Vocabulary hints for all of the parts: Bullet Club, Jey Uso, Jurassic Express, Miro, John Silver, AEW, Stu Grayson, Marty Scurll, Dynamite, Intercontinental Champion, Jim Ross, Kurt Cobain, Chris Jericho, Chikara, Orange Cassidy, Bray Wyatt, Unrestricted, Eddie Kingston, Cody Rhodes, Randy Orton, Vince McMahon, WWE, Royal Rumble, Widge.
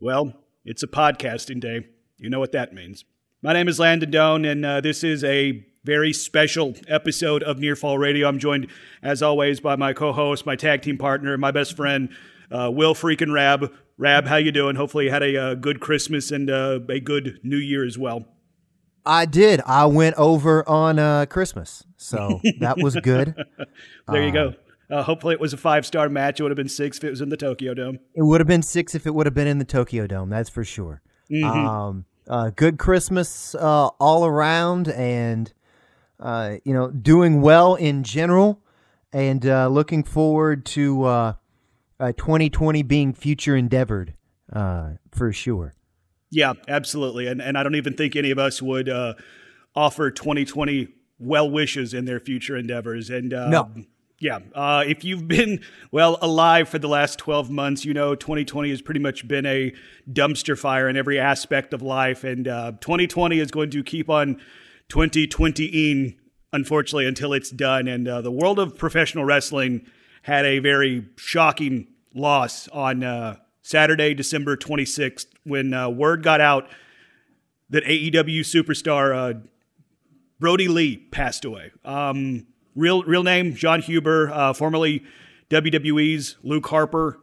Well, it's a podcasting day. You know what that means. My name is Landon Doan, and this is a very special episode of Nearfall Radio. I'm joined, as always, by my co-host, my tag team partner, my best friend, Will freaking Rab. Rab, how you doing? Hopefully you had a good Christmas and a good New Year as well. I did. I went over on Christmas, so that was good. There you go. Hopefully it was a 5-star match. It would have been 6 if it was in the Tokyo Dome. It would have been 6 if it would have been in the Tokyo Dome. That's for sure. Mm-hmm. Good Christmas all around, and doing well in general, and looking forward to 2020 being future endeavored for sure. Yeah, absolutely, and I don't even think any of us would offer 2020 well wishes in their future endeavors. And no. Yeah, if you've been, alive for the last 12 months, 2020 has pretty much been a dumpster fire in every aspect of life, and 2020 is going to keep on 2020-ing, unfortunately, until it's done, and the world of professional wrestling had a very shocking loss on Saturday, December 26th, when word got out that AEW superstar Brodie Lee passed away. Real name, John Huber, formerly WWE's Luke Harper,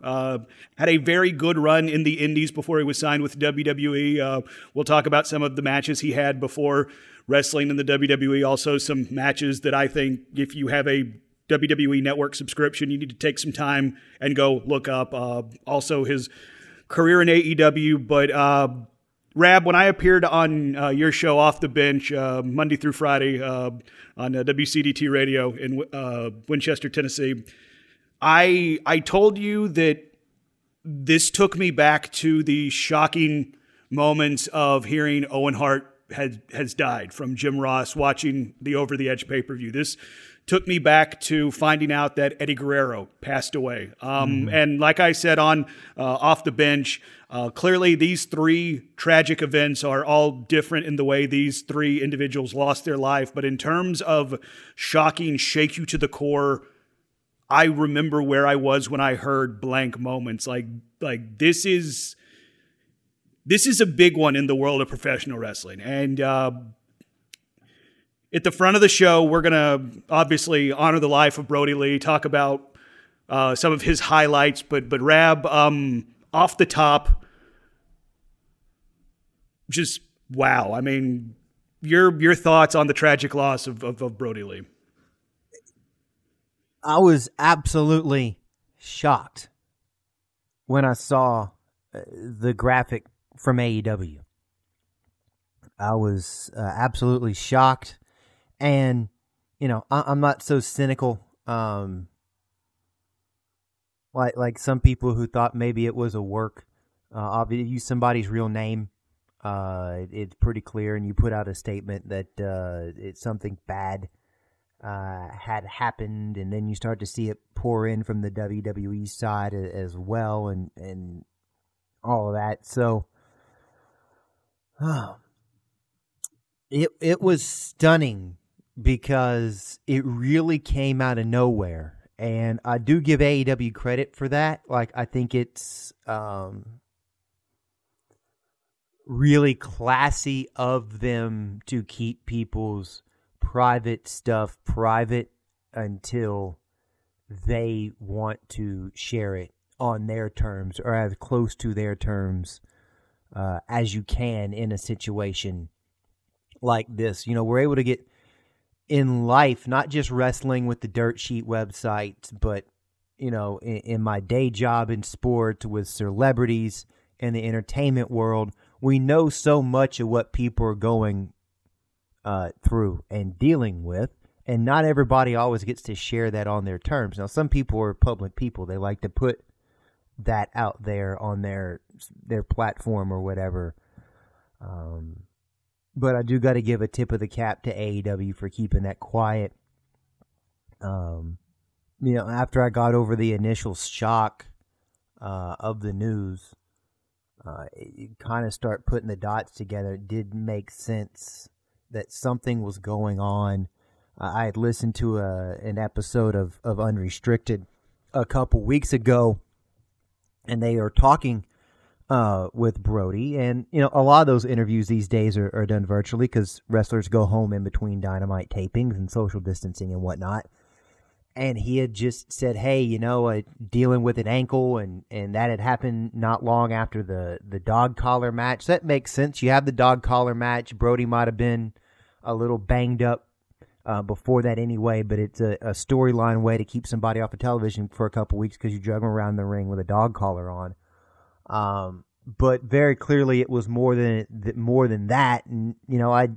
had a very good run in the indies before he was signed with WWE. We'll talk about some of the matches he had before wrestling in the WWE. Also, some matches that I think if you have a WWE Network subscription, you need to take some time and go look up. Also, his career in AEW, but... Rab, when I appeared on your show Off the Bench Monday through Friday on WCDT Radio in Winchester, Tennessee, I told you that this took me back to the shocking moments of hearing Owen Hart has died from Jim Ross, watching the Over the Edge pay-per-view. This took me back to finding out that Eddie Guerrero passed away. And like I said on Off the Bench, clearly these three tragic events are all different in the way these three individuals lost their life. But in terms of shocking, shake you to the core, I remember where I was when I heard blank moments. Like this is a big one in the world of professional wrestling. And, at the front of the show, we're going to obviously honor the life of Brodie Lee, talk about some of his highlights, but Rab, off the top, just wow. I mean, your thoughts on the tragic loss of Brodie Lee. I was absolutely shocked when I saw the graphic from AEW. I was absolutely shocked. And, I'm not so cynical, like some people who thought maybe it was a work. Obviously, use somebody's real name. It's pretty clear, and you put out a statement that it's something bad had happened, and then you start to see it pour in from the WWE side as well, and all of that. So, it was stunning, because it really came out of nowhere. And I do give AEW credit for that. Like, I think it's really classy of them to keep people's private stuff private until they want to share it on their terms, or as close to their terms as you can in a situation like this. We're able to get in life, not just wrestling with the dirt sheet websites, but, in my day job in sports with celebrities and the entertainment world, we know so much of what people are going through and dealing with, and not everybody always gets to share that on their terms. Now, some people are public people. They like to put that out there on their platform or whatever. But I do got to give a tip of the cap to AEW for keeping that quiet. After I got over the initial shock of the news, you kind of start putting the dots together. It did make sense that something was going on. I had listened to an episode of Unrestricted a couple weeks ago, and they are talking with Brodie. And, you know, a lot of those interviews these days are done virtually because wrestlers go home in between Dynamite tapings and social distancing and whatnot. And he had just said, hey, you know, dealing with an ankle, and that had happened not long after the dog collar match. So that makes sense. You have the dog collar match. Brodie might have been a little banged up before that anyway, but it's a storyline way to keep somebody off of television for a couple weeks because you drug them around the ring with a dog collar on. But very clearly it was more than that. And, you know,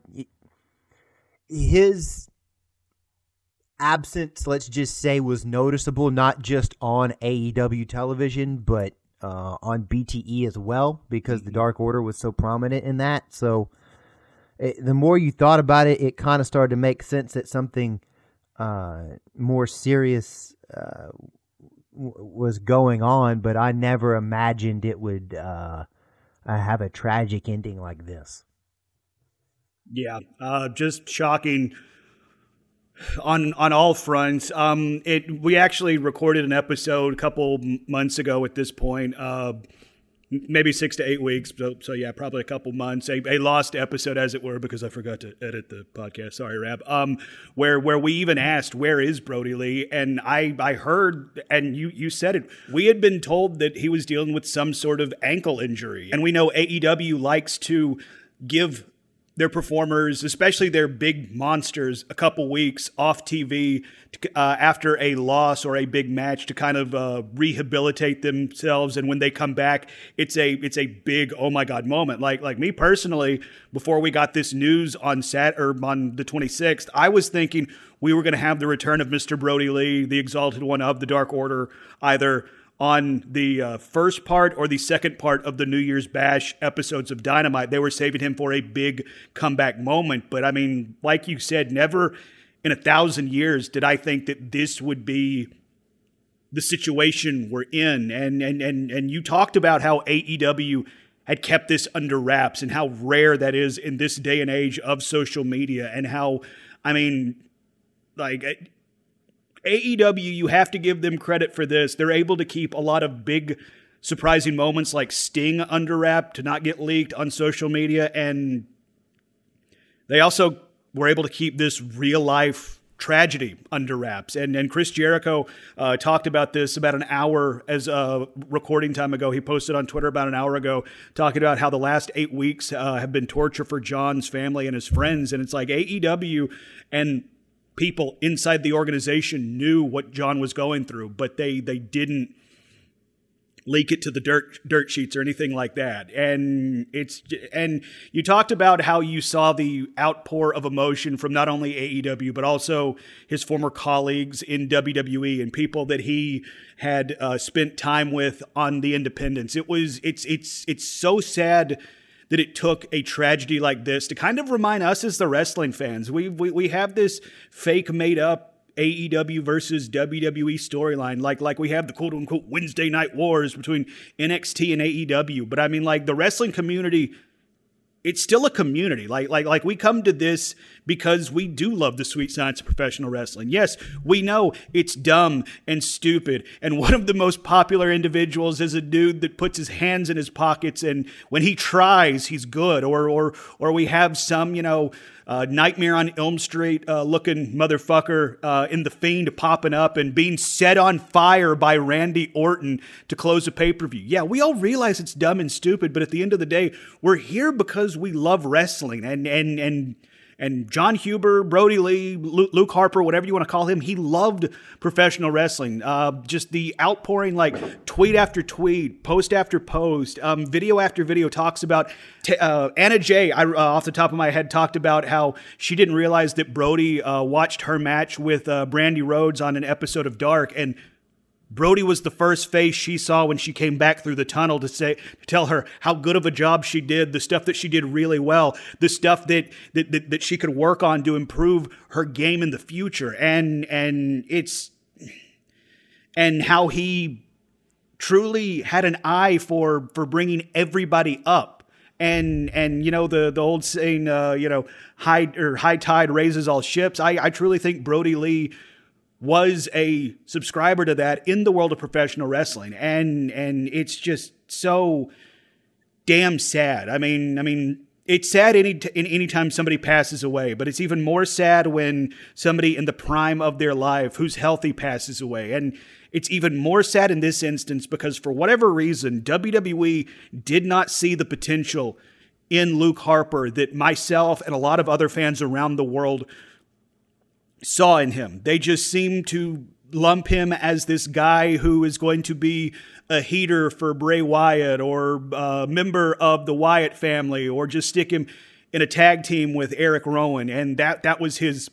his absence, let's just say, was noticeable, not just on AEW television, but on BTE as well, because the Dark Order was so prominent in that. So the more you thought about it, it kind of started to make sense that something more serious was going on, but I never imagined it would have a tragic ending like this. Yeah, just shocking on all fronts. We actually recorded an episode a couple months ago at this point, maybe 6 to 8 weeks, so yeah, probably a couple months, a lost episode as it were, because I forgot to edit the podcast, sorry Rab, where we even asked, where is Brodie Lee? And I heard, and you said it, we had been told that he was dealing with some sort of ankle injury, and we know AEW likes to give their performers, especially their big monsters, a couple weeks off TV after a loss or a big match to kind of rehabilitate themselves. And when they come back, it's a big, oh my God moment. Like me personally, before we got this news on the 26th, I was thinking we were going to have the return of Mr. Brodie Lee, the exalted one of the Dark Order, either on the first part or the second part of the New Year's Bash episodes of Dynamite. They were saving him for a big comeback moment. But, I mean, like you said, never in 1,000 years did I think that this would be the situation we're in. And you talked about how AEW had kept this under wraps and how rare that is in this day and age of social media, and how, I mean, like – AEW, you have to give them credit for this. They're able to keep a lot of big, surprising moments like Sting under wrap to not get leaked on social media. And they also were able to keep this real-life tragedy under wraps. And Chris Jericho talked about this about an hour as a recording time ago. He posted on Twitter about an hour ago talking about how the last 8 weeks have been torture for John's family and his friends. And it's like AEW and people inside the organization knew what John was going through, but they didn't leak it to the dirt sheets or anything like that. And you talked about how you saw the outpour of emotion from not only AEW, but also his former colleagues in WWE and people that he had spent time with on the independents. It's so sad that it took a tragedy like this to kind of remind us as the wrestling fans. We have this fake made up AEW versus WWE storyline. Like we have the quote unquote Wednesday night wars between NXT and AEW. But I mean, like, the wrestling community, it's still a community. Like we come to this because we do love the sweet science of professional wrestling. Yes, we know it's dumb and stupid. And one of the most popular individuals is a dude that puts his hands in his pockets, and when he tries, he's good. Or we have some, you know, Nightmare on Elm Street looking motherfucker in The Fiend popping up and being set on fire by Randy Orton to close a pay-per-view. Yeah, we all realize it's dumb and stupid, but at the end of the day, we're here because we love wrestling. And John Huber, Brodie Lee, Luke Harper, whatever you want to call him, he loved professional wrestling. Just the outpouring, like tweet after tweet, post after post, video after video talks about Anna Jay. I off the top of my head talked about how she didn't realize that Brodie watched her match with Brandy Rhodes on an episode of Dark, and Brodie was the first face she saw when she came back through the tunnel to tell her how good of a job she did, the stuff that she did really well, the stuff that she could work on to improve her game in the future, and how he truly had an eye for bringing everybody up. And you know, the old saying, you know, high tide raises all ships. I truly think Brodie Lee was a subscriber to that in the world of professional wrestling. And it's just so damn sad. I mean, it's sad any time somebody passes away, but it's even more sad when somebody in the prime of their life who's healthy passes away. And it's even more sad in this instance because for whatever reason, WWE did not see the potential in Luke Harper that myself and a lot of other fans around the world saw in him. They just seemed to lump him as this guy who is going to be a heater for Bray Wyatt or a member of the Wyatt family or just stick him in a tag team with Eric Rowan. And that was his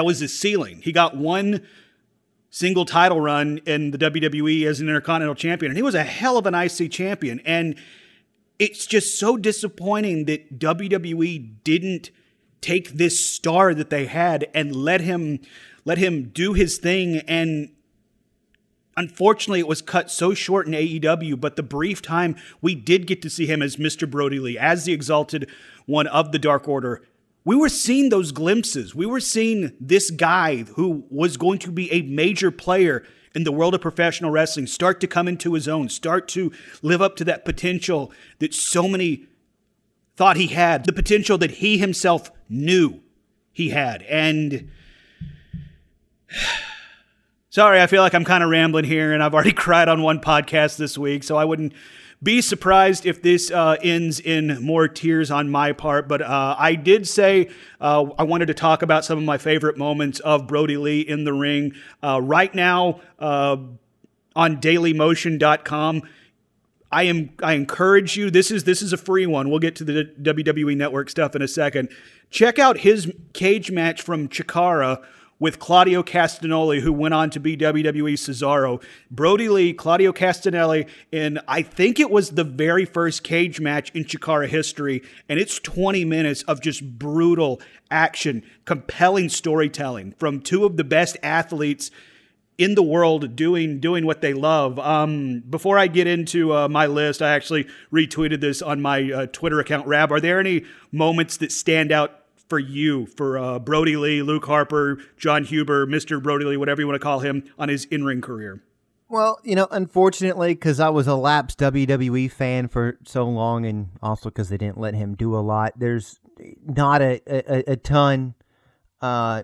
ceiling. He got one single title run in the WWE as an Intercontinental Champion. And he was a hell of an IC champion. And it's just so disappointing that WWE didn't take this star that they had and let him do his thing. And unfortunately, it was cut so short in AEW, but the brief time we did get to see him as Mr. Brodie Lee, as the exalted one of the Dark Order, we were seeing those glimpses. We were seeing this guy who was going to be a major player in the world of professional wrestling start to come into his own, start to live up to that potential that so many thought he had, the potential that he himself knew he had. And sorry, I feel like I'm kind of rambling here, and I've already cried on one podcast this week, so I wouldn't be surprised if this ends in more tears on my part. But I did say I wanted to talk about some of my favorite moments of Brodie Lee in the ring. Right now on dailymotion.com, I encourage you, this is a free one. We'll get to the WWE Network stuff in a second. Check out his cage match from Chikara with Claudio Castagnoli, who went on to be WWE Cesaro. Brodie Lee, Claudio Castagnoli, and I think it was the very first cage match in Chikara history, and it's 20 minutes of just brutal action, compelling storytelling from two of the best athletes in the world doing what they love. Before I get into my list, I actually retweeted this on my Twitter account. Rab, are there any moments that stand out for you, for Brodie Lee, Luke Harper, John Huber, Mr. Brodie Lee, whatever you want to call him, on his in-ring career? Well, you know, unfortunately, because I was a lapsed WWE fan for so long, and also because they didn't let him do a lot, there's not a ton from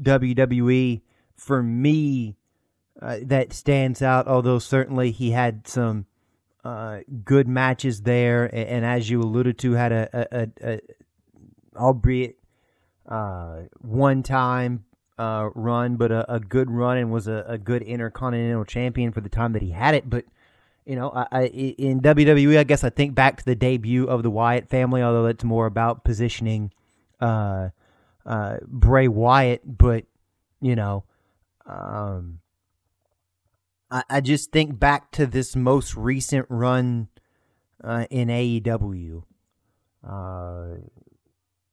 WWE for me that stands out, although certainly he had some good matches there, and as you alluded to, had a albeit one-time run, but a good run, and was a good Intercontinental Champion for the time that he had it. But, you know, I in WWE, I guess I think back to the debut of the Wyatt family, although it's more about positioning Bray Wyatt. But, you know, I just think back to this most recent run in AEW.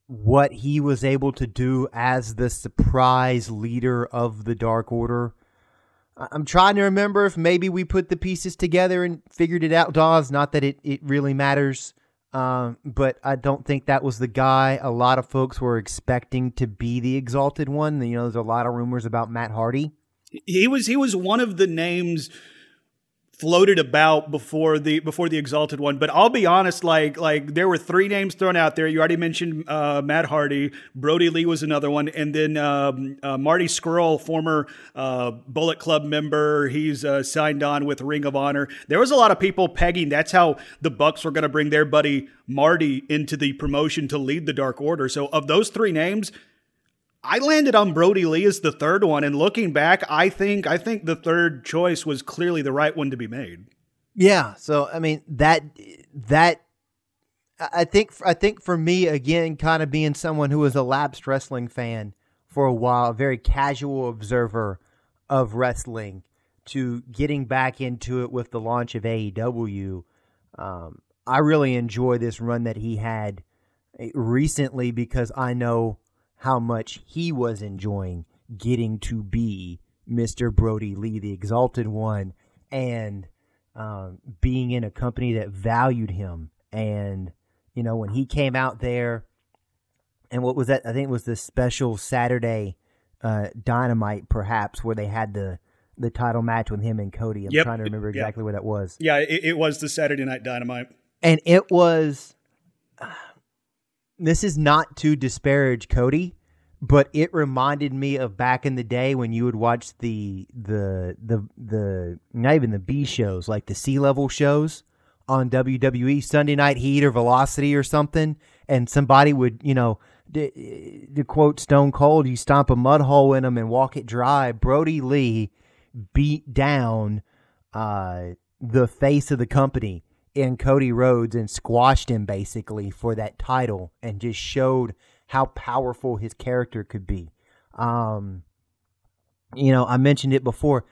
What he was able to do as the surprise leader of the Dark Order. I'm trying to remember if maybe we put the pieces together and figured it out, Dawes. Not that it really matters, but I don't think that was the guy a lot of folks were expecting to be the exalted one. You know, there's a lot of rumors about Matt Hardy. He was one of the names floated about before the exalted one, but I'll be honest, like there were three names thrown out there. You already mentioned Matt Hardy, Brodie Lee was another one, and then Marty Scurll, former Bullet Club member, he's signed on with Ring of Honor. There was a lot of people pegging that's how the Bucks were going to bring their buddy Marty into the promotion to lead the Dark Order. So of those three names, I landed on Brodie Lee as the third one, and looking back, I think the third choice was clearly the right one to be made. Yeah, so I mean that I think for me, again, kind of being someone who was a lapsed wrestling fan for a while, a very casual observer of wrestling, to getting back into it with the launch of AEW, I really enjoy this run that he had recently because I know how much he was enjoying getting to be Mr. Brodie Lee, the exalted one, and being in a company that valued him. And, you know, when he came out there, and what was that? I think it was the special Saturday Dynamite, perhaps, where they had the title match with him and Cody. I'm trying to remember exactly where that was. Yeah, it was the Saturday Night Dynamite. And it was, this is not to disparage Cody, but it reminded me of back in the day when you would watch the not even the B shows, like the C-level shows on WWE, Sunday Night Heat or Velocity or something, and somebody would, you know, to quote Stone Cold, you stomp a mud hole in them and walk it dry. Brodie Lee beat down the face of the company in Cody Rhodes and squashed him basically for that title, and just showed how powerful his character could be. You know, I mentioned it before.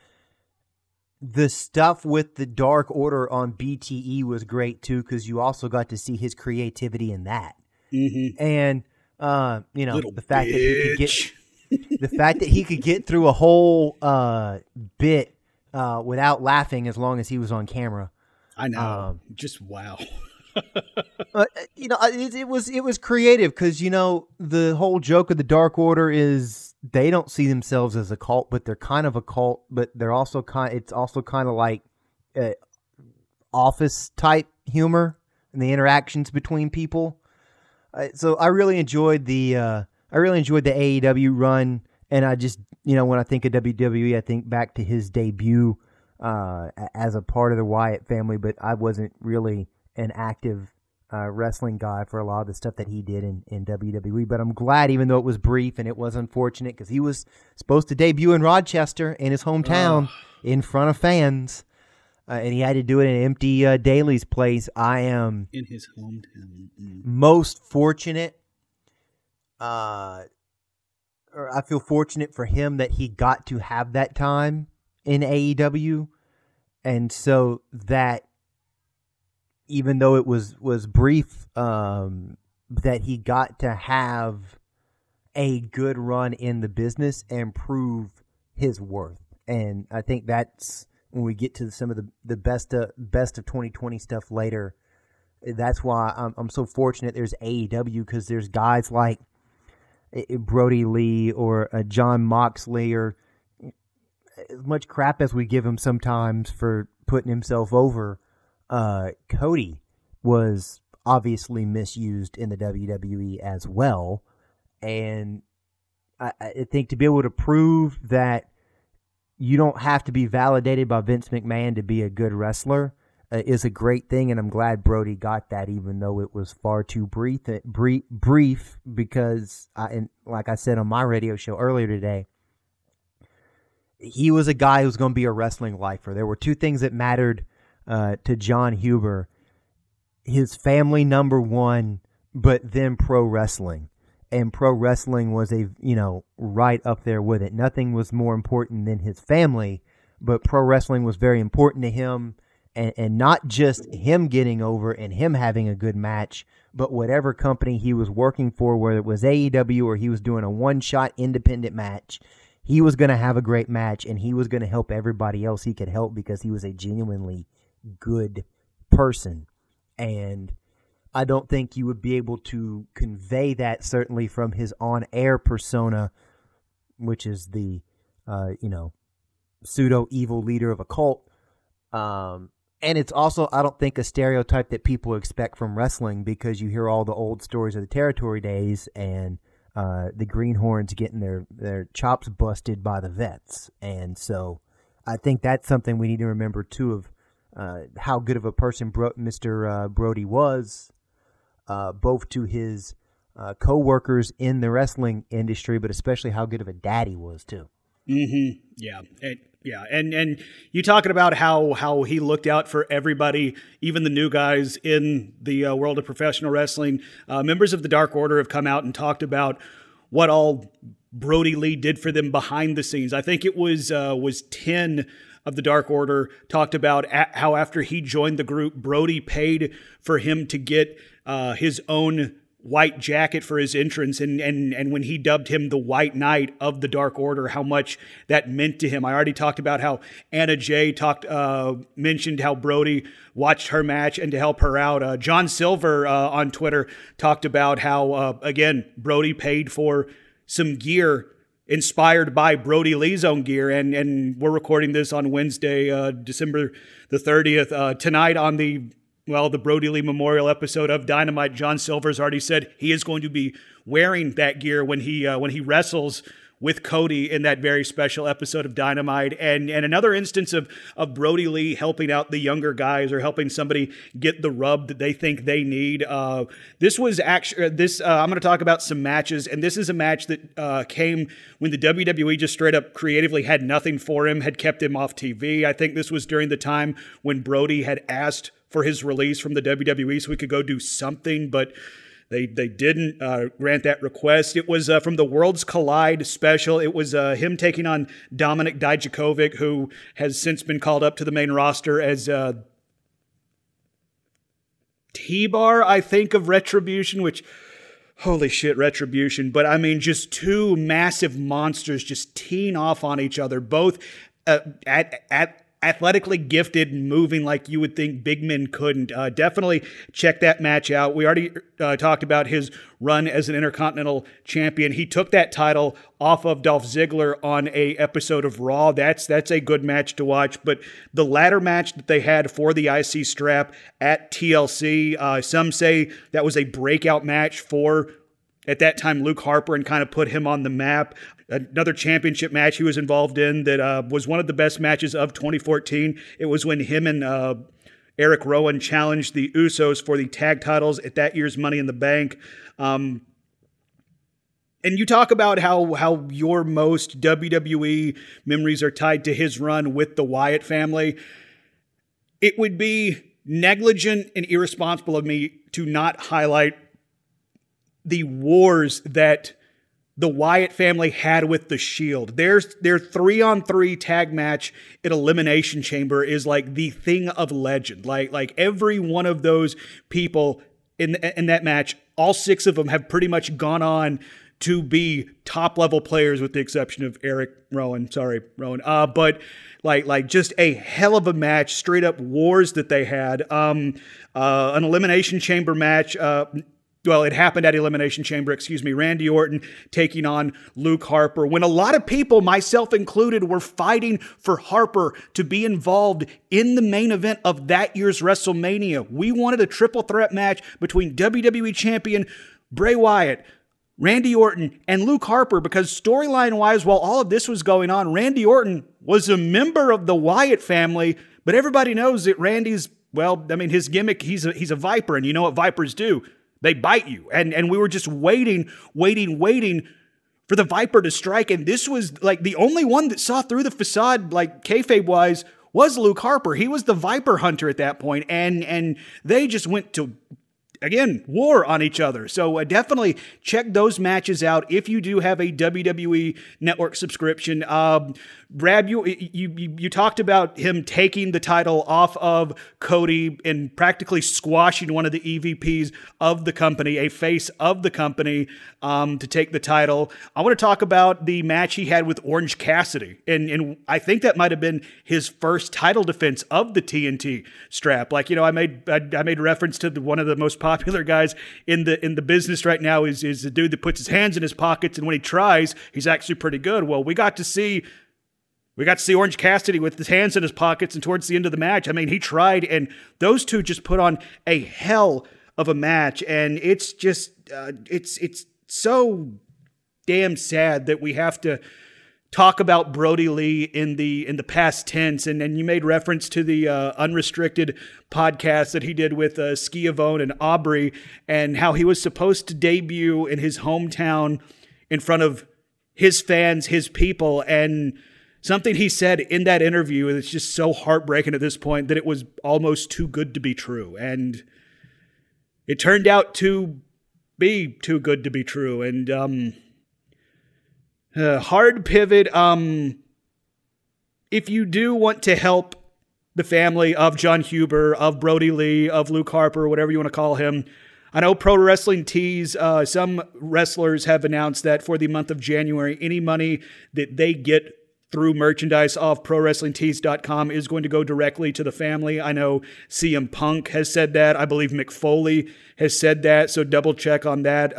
The stuff with the Dark Order on BTE was great too, because you also got to see his creativity in that. Mm-hmm. And you know, little the fact bitch. That he could get the fact that he could get through a whole bit without laughing as long as he was on camera. I know, just wow. You know, it was creative, because you know the whole joke of the Dark Order is they don't see themselves as a cult, but they're kind of a cult. But they're also kind of like office type humor and the interactions between people. So I really enjoyed the AEW run, and I just, you know, when I think of WWE, I think back to his debut as a part of the Wyatt family. But I wasn't really an active wrestling guy for a lot of the stuff that he did in WWE. But I'm glad, even though it was brief and it was unfortunate, because he was supposed to debut in Rochester, in his hometown, in front of fans, and he had to do it in an empty Daly's place. I am in his hometown. Most fortunate. Or I feel fortunate for him that he got to have that time in AEW, and so that, even though it was brief, that he got to have a good run in the business and prove his worth. And I think that's when we get to some of the best of 2020 stuff later. That's why I'm so fortunate there's AEW, because there's guys like Brodie Lee or John Moxley, or as much crap as we give him sometimes for putting himself over, Cody was obviously misused in the WWE as well. And I think to be able to prove that you don't have to be validated by Vince McMahon to be a good wrestler is a great thing. And I'm glad Brodie got that, even though it was far too brief, because and like I said on my radio show earlier today, he was a guy who was going to be a wrestling lifer. There were two things that mattered to John Huber: his family, number one, but then pro wrestling. And pro wrestling was right up there with it. Nothing was more important than his family, but pro wrestling was very important to him, and not just him getting over and him having a good match, but whatever company he was working for, whether it was AEW or he was doing a one-shot independent match, he was going to have a great match, and he was going to help everybody else he could help, because he was a genuinely good person. And I don't think you would be able to convey that, certainly from his on-air persona, which is the, pseudo-evil leader of a cult. And it's also, I don't think, a stereotype that people expect from wrestling, because you hear all the old stories of the territory days and the greenhorns getting their chops busted by the vets. And so I think that's something we need to remember too, of how good of a person Mr. Brodie was, both to his co-workers in the wrestling industry, but especially how good of a dad he was too. Mm-hmm. Yeah. Yeah. And you talking about how he looked out for everybody, even the new guys in the world of professional wrestling. Members of the Dark Order have come out and talked about what all Brodie Lee did for them behind the scenes. I think it was 10 of the Dark Order talked about how after he joined the group, Brodie paid for him to get his own white jacket for his entrance, and when he dubbed him the White Knight of the Dark Order, how much that meant to him. I already talked about how Anna Jay mentioned how Brodie watched her match and to help her out. John Silver on Twitter talked about how again Brodie paid for some gear inspired by Brodie Lee's own gear, and we're recording this on Wednesday, December the 30th. Tonight on the well, the Brodie Lee Memorial episode of Dynamite, John Silver's already said he is going to be wearing that gear when he wrestles with Cody in that very special episode of Dynamite. And another instance of Brodie Lee helping out the younger guys or helping somebody get the rub that they think they need. I'm going to talk about some matches, and this is a match that came when the WWE just straight up creatively had nothing for him, had kept him off TV. I think this was during the time when Brodie had asked for his release from the WWE so we could go do something, but They didn't grant that request. It was from the Worlds Collide special. It was him taking on Dominik Dijakovic, who has since been called up to the main roster as T-Bar, I think, of Retribution, which, holy shit, Retribution. But, I mean, just two massive monsters just teeing off on each other, both at athletically gifted and moving like you would think big men couldn't. Definitely check that match out. We already talked about his run as an Intercontinental Champion. He took that title off of Dolph Ziggler on a episode of Raw. That's a good match to watch. But the ladder match that they had for the IC strap at TLC, some say that was a breakout match for, at that time, Luke Harper, and kind of put him on the map. Another championship match he was involved in that was one of the best matches of 2014. It was when him and Eric Rowan challenged the Usos for the tag titles at that year's Money in the Bank. And you talk about how your most WWE memories are tied to his run with the Wyatt family. It would be negligent and irresponsible of me to not highlight the wars that the Wyatt family had with the Shield. Their 3-on-3 tag match at Elimination Chamber is like the thing of legend. Like every one of those people in that match, all six of them have pretty much gone on to be top level players, with the exception of Eric Rowan. Sorry, Rowan. But like just a hell of a match. Straight up wars that they had. An Elimination Chamber match. Well, it happened at Elimination Chamber, Randy Orton taking on Luke Harper, when a lot of people, myself included, were fighting for Harper to be involved in the main event of that year's WrestleMania. We wanted a triple threat match between WWE Champion Bray Wyatt, Randy Orton, and Luke Harper, because storyline-wise, while all of this was going on, Randy Orton was a member of the Wyatt family, but everybody knows that Randy's, well, I mean, his gimmick, he's a viper, and you know what vipers do. They bite you. And we were just waiting for the Viper to strike. And this was like the only one that saw through the facade, like kayfabe wise, was Luke Harper. He was the Viper hunter at that point. And they just went to, again, war on each other. So definitely check those matches out if you do have a WWE Network subscription. Rab, you talked about him taking the title off of Cody and practically squashing one of the EVPs of the company, a face of the company, to take the title. I want to talk about the match he had with Orange Cassidy. And I think that might have been his first title defense of the TNT strap. Like, you know, I made reference to one of the most popular guys in the business right now is the dude that puts his hands in his pockets, and when he tries, he's actually pretty good. Well, we got to see Orange Cassidy with his hands in his pockets, and towards the end of the match, I mean, he tried, and those two just put on a hell of a match. And it's just it's so damn sad that we have to talk about Brodie Lee in the past tense, and you made reference to the Unrestricted podcast that he did with Ski Avone and Aubrey, and how he was supposed to debut in his hometown in front of his fans, his people, and something he said in that interview that's just so heartbreaking at this point that it was almost too good to be true, and it turned out to be too good to be true, and hard pivot. If you do want to help the family of John Huber, of Brodie Lee, of Luke Harper, whatever you want to call him, I know Pro Wrestling Tees, some wrestlers have announced that for the month of January, any money that they get through merchandise off ProWrestlingTees.com is going to go directly to the family. I know CM Punk has said that. I believe Mick Foley has said that, so double check on that.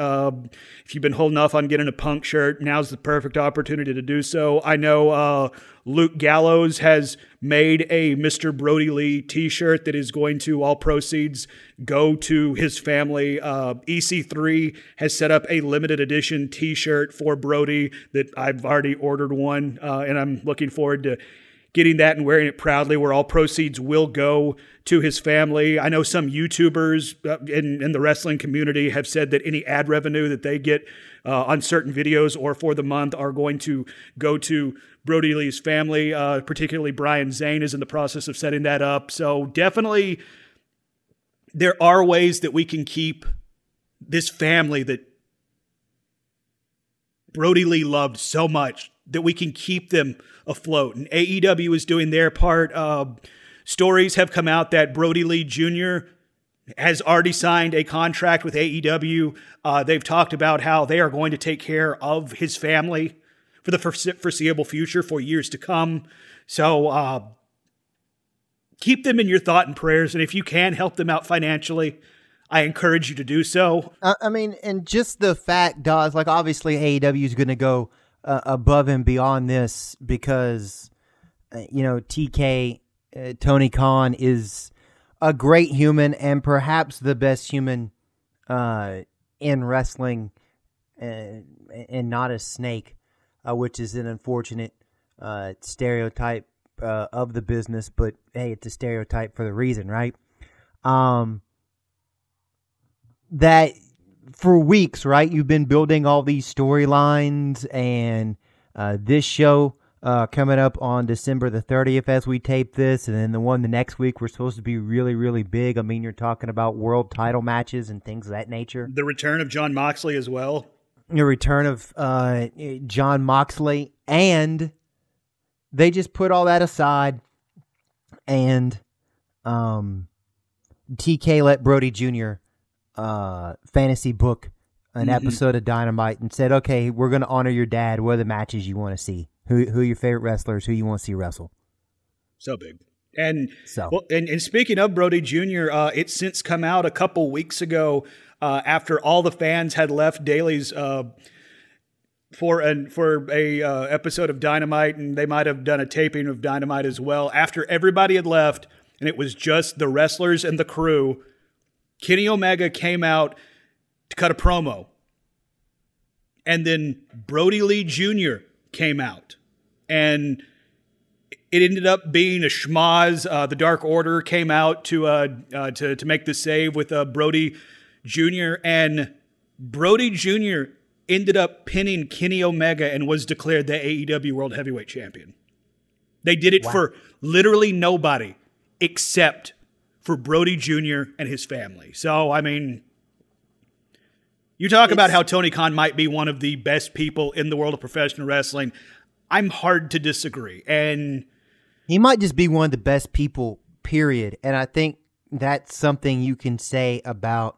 If you've been holding off on getting a Punk shirt, now's the perfect opportunity to do so. I know Luke Gallows has made a Mr. Brodie Lee t-shirt that is going to, all proceeds go to his family. EC3 has set up a limited edition t-shirt for Brodie that I've already ordered one, and I'm looking forward to getting that and wearing it proudly, where all proceeds will go to his family. I know some YouTubers in the wrestling community have said that any ad revenue that they get on certain videos or for the month are going to go to Brodie Lee's family. Particularly Brian Zane is in the process of setting that up. So definitely there are ways that we can keep this family that Brodie Lee loved so much, that we can keep them afloat. And AEW is doing their part. Stories have come out that Brodie Lee Jr. has already signed a contract with AEW. They've talked about how they are going to take care of his family for the foreseeable future, for years to come. So keep them in your thought and prayers. And if you can help them out financially, I encourage you to do so. I mean, and just the fact, Dawes, like obviously AEW is going to go above and beyond this because, you know, TK, Tony Khan is a great human and perhaps the best human in wrestling, and not a snake, which is an unfortunate stereotype of the business. But, hey, it's a stereotype for the reason, right? That for weeks, right, you've been building all these storylines, and this show coming up on December the 30th as we tape this, and then the one the next week we're supposed to be really, really big. I mean, you're talking about world title matches and things of that nature. The return of Jon Moxley as well. The return of Jon Moxley, and they just put all that aside, and TK let Brodie Jr. fantasy book an episode of Dynamite and said, okay, we're going to honor your dad. What are the matches you want to see? Who are your favorite wrestlers? Who you want to see wrestle? So big. And so, well, and speaking of Brodie Jr., it's since come out a couple weeks ago after all the fans had left Daly's for a episode of Dynamite, and they might have done a taping of Dynamite as well. After everybody had left and it was just the wrestlers and the crew, Kenny Omega came out to cut a promo. And then Brodie Lee Jr. came out. And it ended up being a schmoz. The Dark Order came out to make the save with Brodie Jr. And Brodie Jr. ended up pinning Kenny Omega and was declared the AEW World Heavyweight Champion. They did it for literally nobody except for Brodie Jr. and his family. So, I mean, you talk about how Tony Khan might be one of the best people in the world of professional wrestling. I'm hard to disagree. And he might just be one of the best people, period. And I think that's something you can say about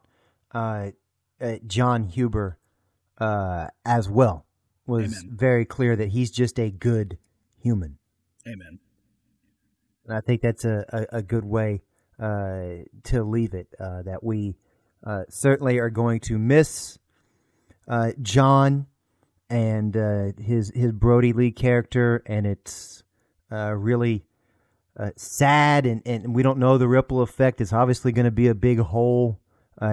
John Huber as well. Was Amen. Very clear that he's just a good human. Amen. And I think that's a good way to leave it, that we certainly are going to miss John and his Brodie Lee character, and it's really sad, and we don't know the ripple effect. It's obviously going to be a big hole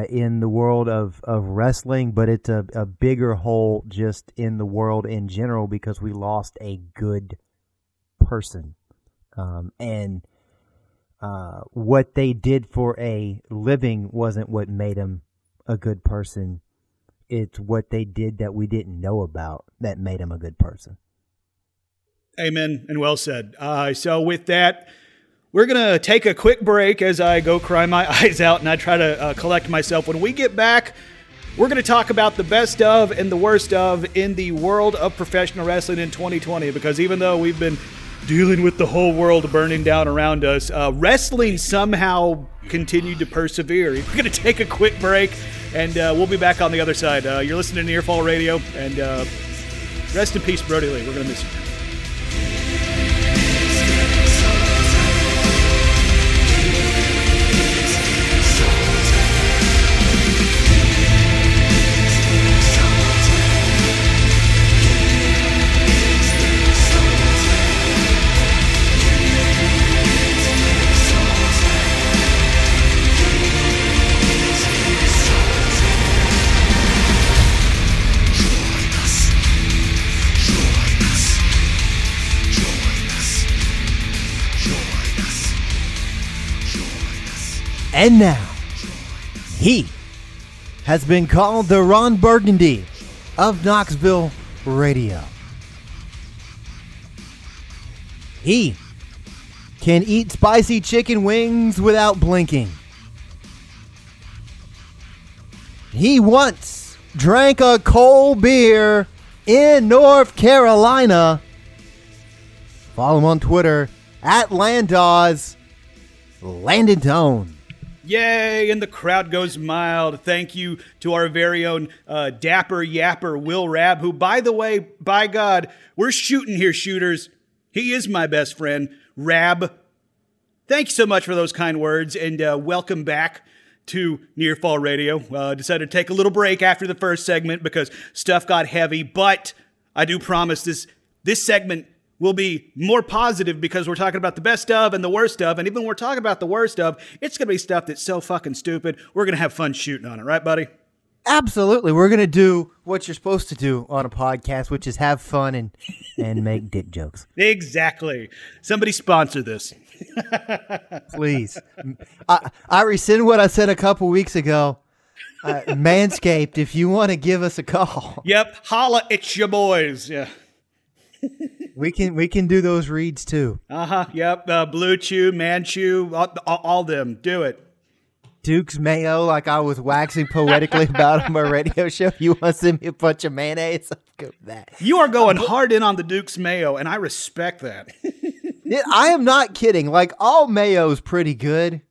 in the world of wrestling, but it's a bigger hole just in the world in general because we lost a good person, and what they did for a living wasn't what made him a good person. It's what they did that we didn't know about that made him a good person. Amen and well said. So with that, we're going to take a quick break as I go cry my eyes out and I try to collect myself. When we get back, we're going to talk about the best of and the worst of in the world of professional wrestling in 2020, because even though we've been dealing with the whole world burning down around us, wrestling somehow continued to persevere. We're going to take a quick break, and we'll be back on the other side. You're listening to Nearfall Radio, and rest in peace, Brodie Lee. We're going to miss you. And now, he has been called the Ron Burgundy of Knoxville Radio. He can eat spicy chicken wings without blinking. He once drank a cold beer in North Carolina. Follow him on Twitter at Landos, Landon Tone. Yay, and the crowd goes mild. Thank you to our very own dapper yapper, Will Rab, who, by the way, by God, we're shooting here, shooters. He is my best friend, Rab. Thanks so much for those kind words, and welcome back to Nearfall Radio. Decided to take a little break after the first segment because stuff got heavy, but I do promise this segment will be more positive because we're talking about the best of and the worst of, and even when we're talking about the worst of, it's going to be stuff that's so fucking stupid, we're going to have fun shooting on it. Right, buddy? Absolutely. We're going to do what you're supposed to do on a podcast, which is have fun and make dick jokes. Exactly. Somebody sponsor this. Please. I rescind what I said a couple weeks ago. Manscaped, if you want to give us a call. Yep. Holla at your boys. Yeah. We can do those reads too. Uh-huh. Yep. Blue Chew, Man Chew, all them. Do it. Duke's Mayo, like I was waxing poetically about on my radio show. You want to send me a bunch of mayonnaise? Go with that. You are going hard in on the Duke's Mayo, and I respect that. I am not kidding. Like, all mayo is pretty good.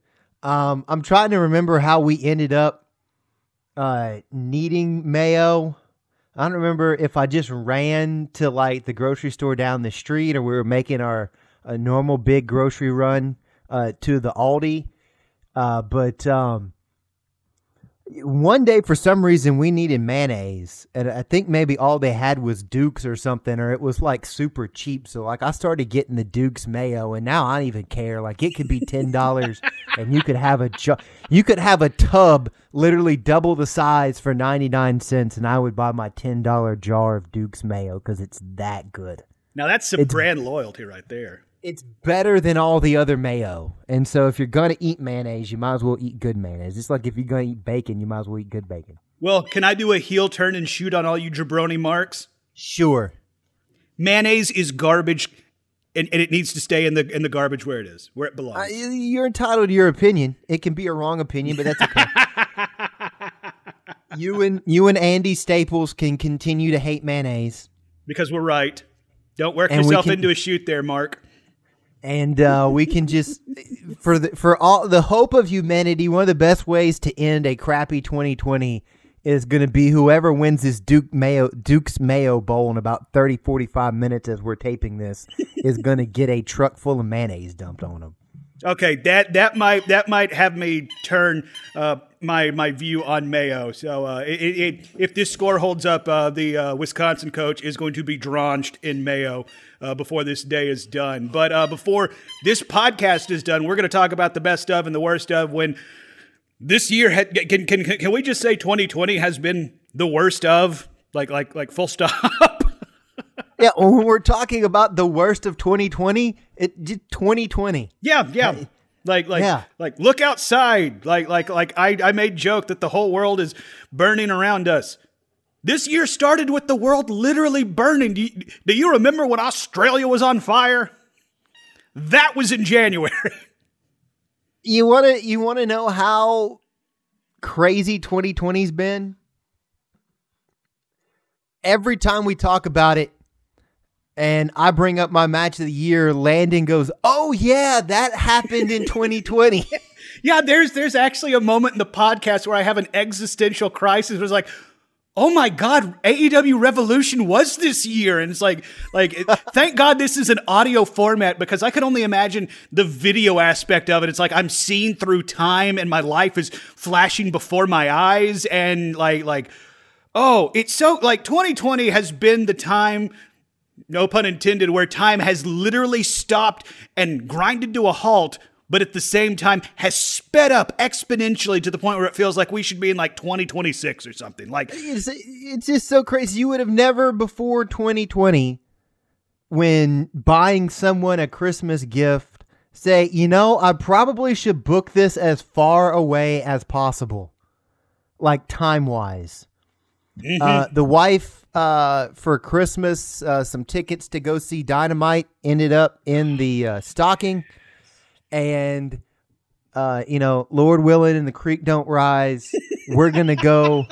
I'm trying to remember how we ended up needing mayo. I don't remember if I just ran to like the grocery store down the street, or we were making our normal big grocery run to the Aldi. But one day for some reason we needed mayonnaise, and I think maybe all they had was Duke's or something, or it was like super cheap. So like I started getting the Duke's Mayo, and now I don't even care. Like it could be $10 and you could have a tub literally double the size for 99 cents, and I would buy my $10 jar of Duke's Mayo because it's that good. Now that's some brand loyalty right there. It's better than all the other mayo. And so if you're going to eat mayonnaise, you might as well eat good mayonnaise. It's like if you're going to eat bacon, you might as well eat good bacon. Well, can I do a heel turn and shoot on all you jabroni marks? Sure. Mayonnaise is garbage, and it needs to stay in the garbage where it is, where it belongs. You're entitled to your opinion. It can be a wrong opinion, but that's okay. You and Andy Staples can continue to hate mayonnaise. Because we're right. Don't work yourself into a shoot there, Mark. And we can just, for all the hope of humanity, one of the best ways to end a crappy 2020 is going to be whoever wins this Duke's Mayo Bowl in about 30, 45 minutes as we're taping this is going to get a truck full of mayonnaise dumped on them. Okay, that might have me turn my view on mayo. So if this score holds up, the Wisconsin coach is going to be drenched in mayo before this day is done. But before this podcast is done, we're going to talk about the best of and the worst of. When this year can we just say 2020 has been the worst of, like full stop. Yeah, when we're talking about the worst of 2020, it's 2020. Yeah. Like look outside. I made joke that the whole world is burning around us. This year started with the world literally burning. Do you remember when Australia was on fire? That was in January. You wanna know how crazy 2020's been? Every time we talk about it, and I bring up my match of the year, Landon goes, "Oh yeah, that happened in 2020." Yeah, there's actually a moment in the podcast where I have an existential crisis. Where it's like, "Oh my God, AEW Revolution was this year," and it's like, thank God this is an audio format because I could only imagine the video aspect of it. It's like I'm seen through time, and my life is flashing before my eyes, and like, oh, it's so like 2020 has been the time. No pun intended, where time has literally stopped and grinded to a halt, but at the same time has sped up exponentially to the point where it feels like we should be in like 2026 or something. Like it's just so crazy. You would have never before 2020, when buying someone a Christmas gift say, you know, I probably should book this as far away as possible, like time-wise. The wife, for Christmas, some tickets to go see Dynamite ended up in the stocking. And, you know, Lord willing and the creek don't rise, we're going to go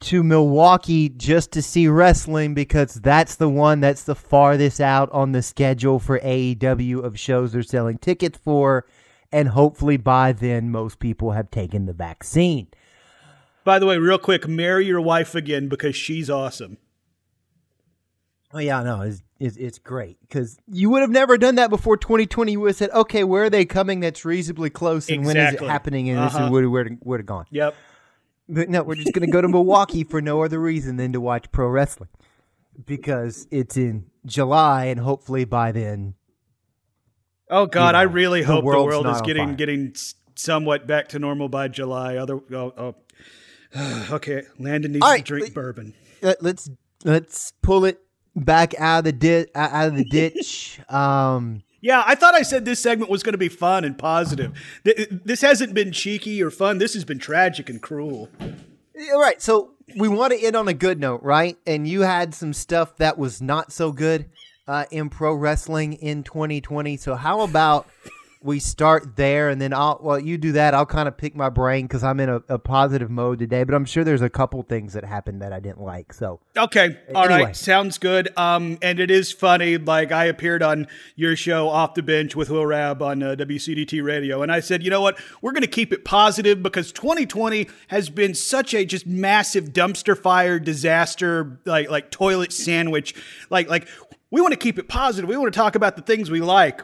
to Milwaukee just to see wrestling because that's the one that's the farthest out on the schedule for AEW of shows they're selling tickets for. And hopefully by then, most people have taken the vaccine. By the way, real quick, marry your wife again because she's awesome. Oh, yeah, no, it's great because you would have never done that before 2020. You would have said, okay, where are they coming that's reasonably close and when is it happening? And this is where to gone. Yep. But no, we're just going to go to Milwaukee for no other reason than to watch pro wrestling because it's in July and hopefully by then. Oh, God, you know, I really hope the world is getting somewhat back to normal by July. Okay, Landon needs to drink bourbon. Let's pull it back out of the ditch. Yeah, I thought I said this segment was going to be fun and positive. This hasn't been cheeky or fun. This has been tragic and cruel. All right, so we want to end on a good note, right? And you had some stuff that was not so good in pro wrestling in 2020. So how about we start there, and then while you do that, I'll kind of pick my brain because I'm in a positive mode today, but I'm sure there's a couple things that happened that I didn't like. So okay. All right. Sounds good. And it is funny. Like, I appeared on your show, Off the Bench, with Will Rab on WCDT Radio, and I said, you know what? We're going to keep it positive because 2020 has been such a just massive dumpster fire disaster, like toilet sandwich. Like we want to keep it positive. We want to talk about the things we like,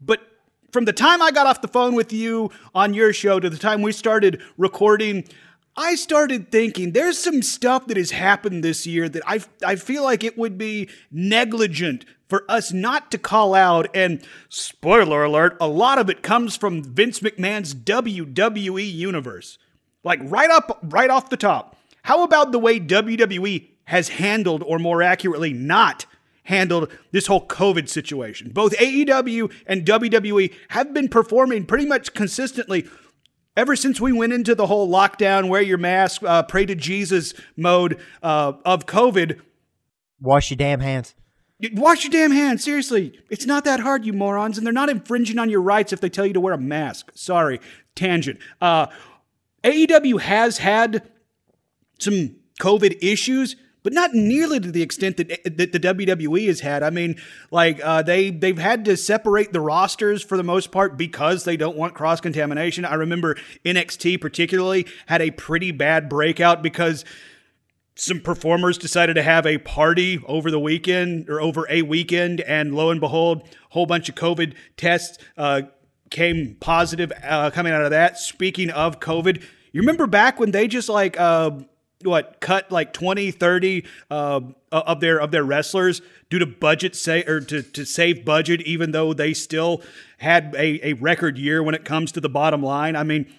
but from the time I got off the phone with you on your show to the time we started recording, I started thinking there's some stuff that has happened this year that I feel like it would be negligent for us not to call out. And spoiler alert, a lot of it comes from Vince McMahon's WWE universe. Like right off the top. How about the way WWE has handled, or more accurately, not handled this whole COVID situation? Both AEW and WWE have been performing pretty much consistently ever since we went into the whole lockdown, wear your mask, pray to Jesus mode of COVID. Wash your damn hands. Wash your damn hands. Seriously. It's not that hard, you morons. And they're not infringing on your rights if they tell you to wear a mask. Sorry. Tangent. AEW has had some COVID issues, but not nearly to the extent that the WWE has had. I mean, like, they've had to separate the rosters for the most part because they don't want cross-contamination. I remember NXT particularly had a pretty bad breakout because some performers decided to have a party over a weekend, and lo and behold, a whole bunch of COVID tests came positive coming out of that. Speaking of COVID, you remember back when they just, like... cut like 20, 30 of their wrestlers due to budget to save budget, even though they still had a record year when it comes to the bottom line. I mean,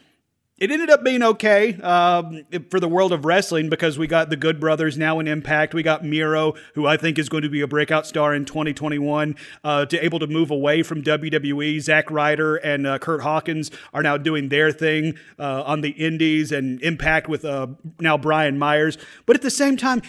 it ended up being okay for the world of wrestling because we got the Good Brothers now in Impact. We got Miro, who I think is going to be a breakout star in 2021, able to move away from WWE. Zack Ryder and Curt Hawkins are now doing their thing on the Indies and Impact with now Brian Myers. But at the same time,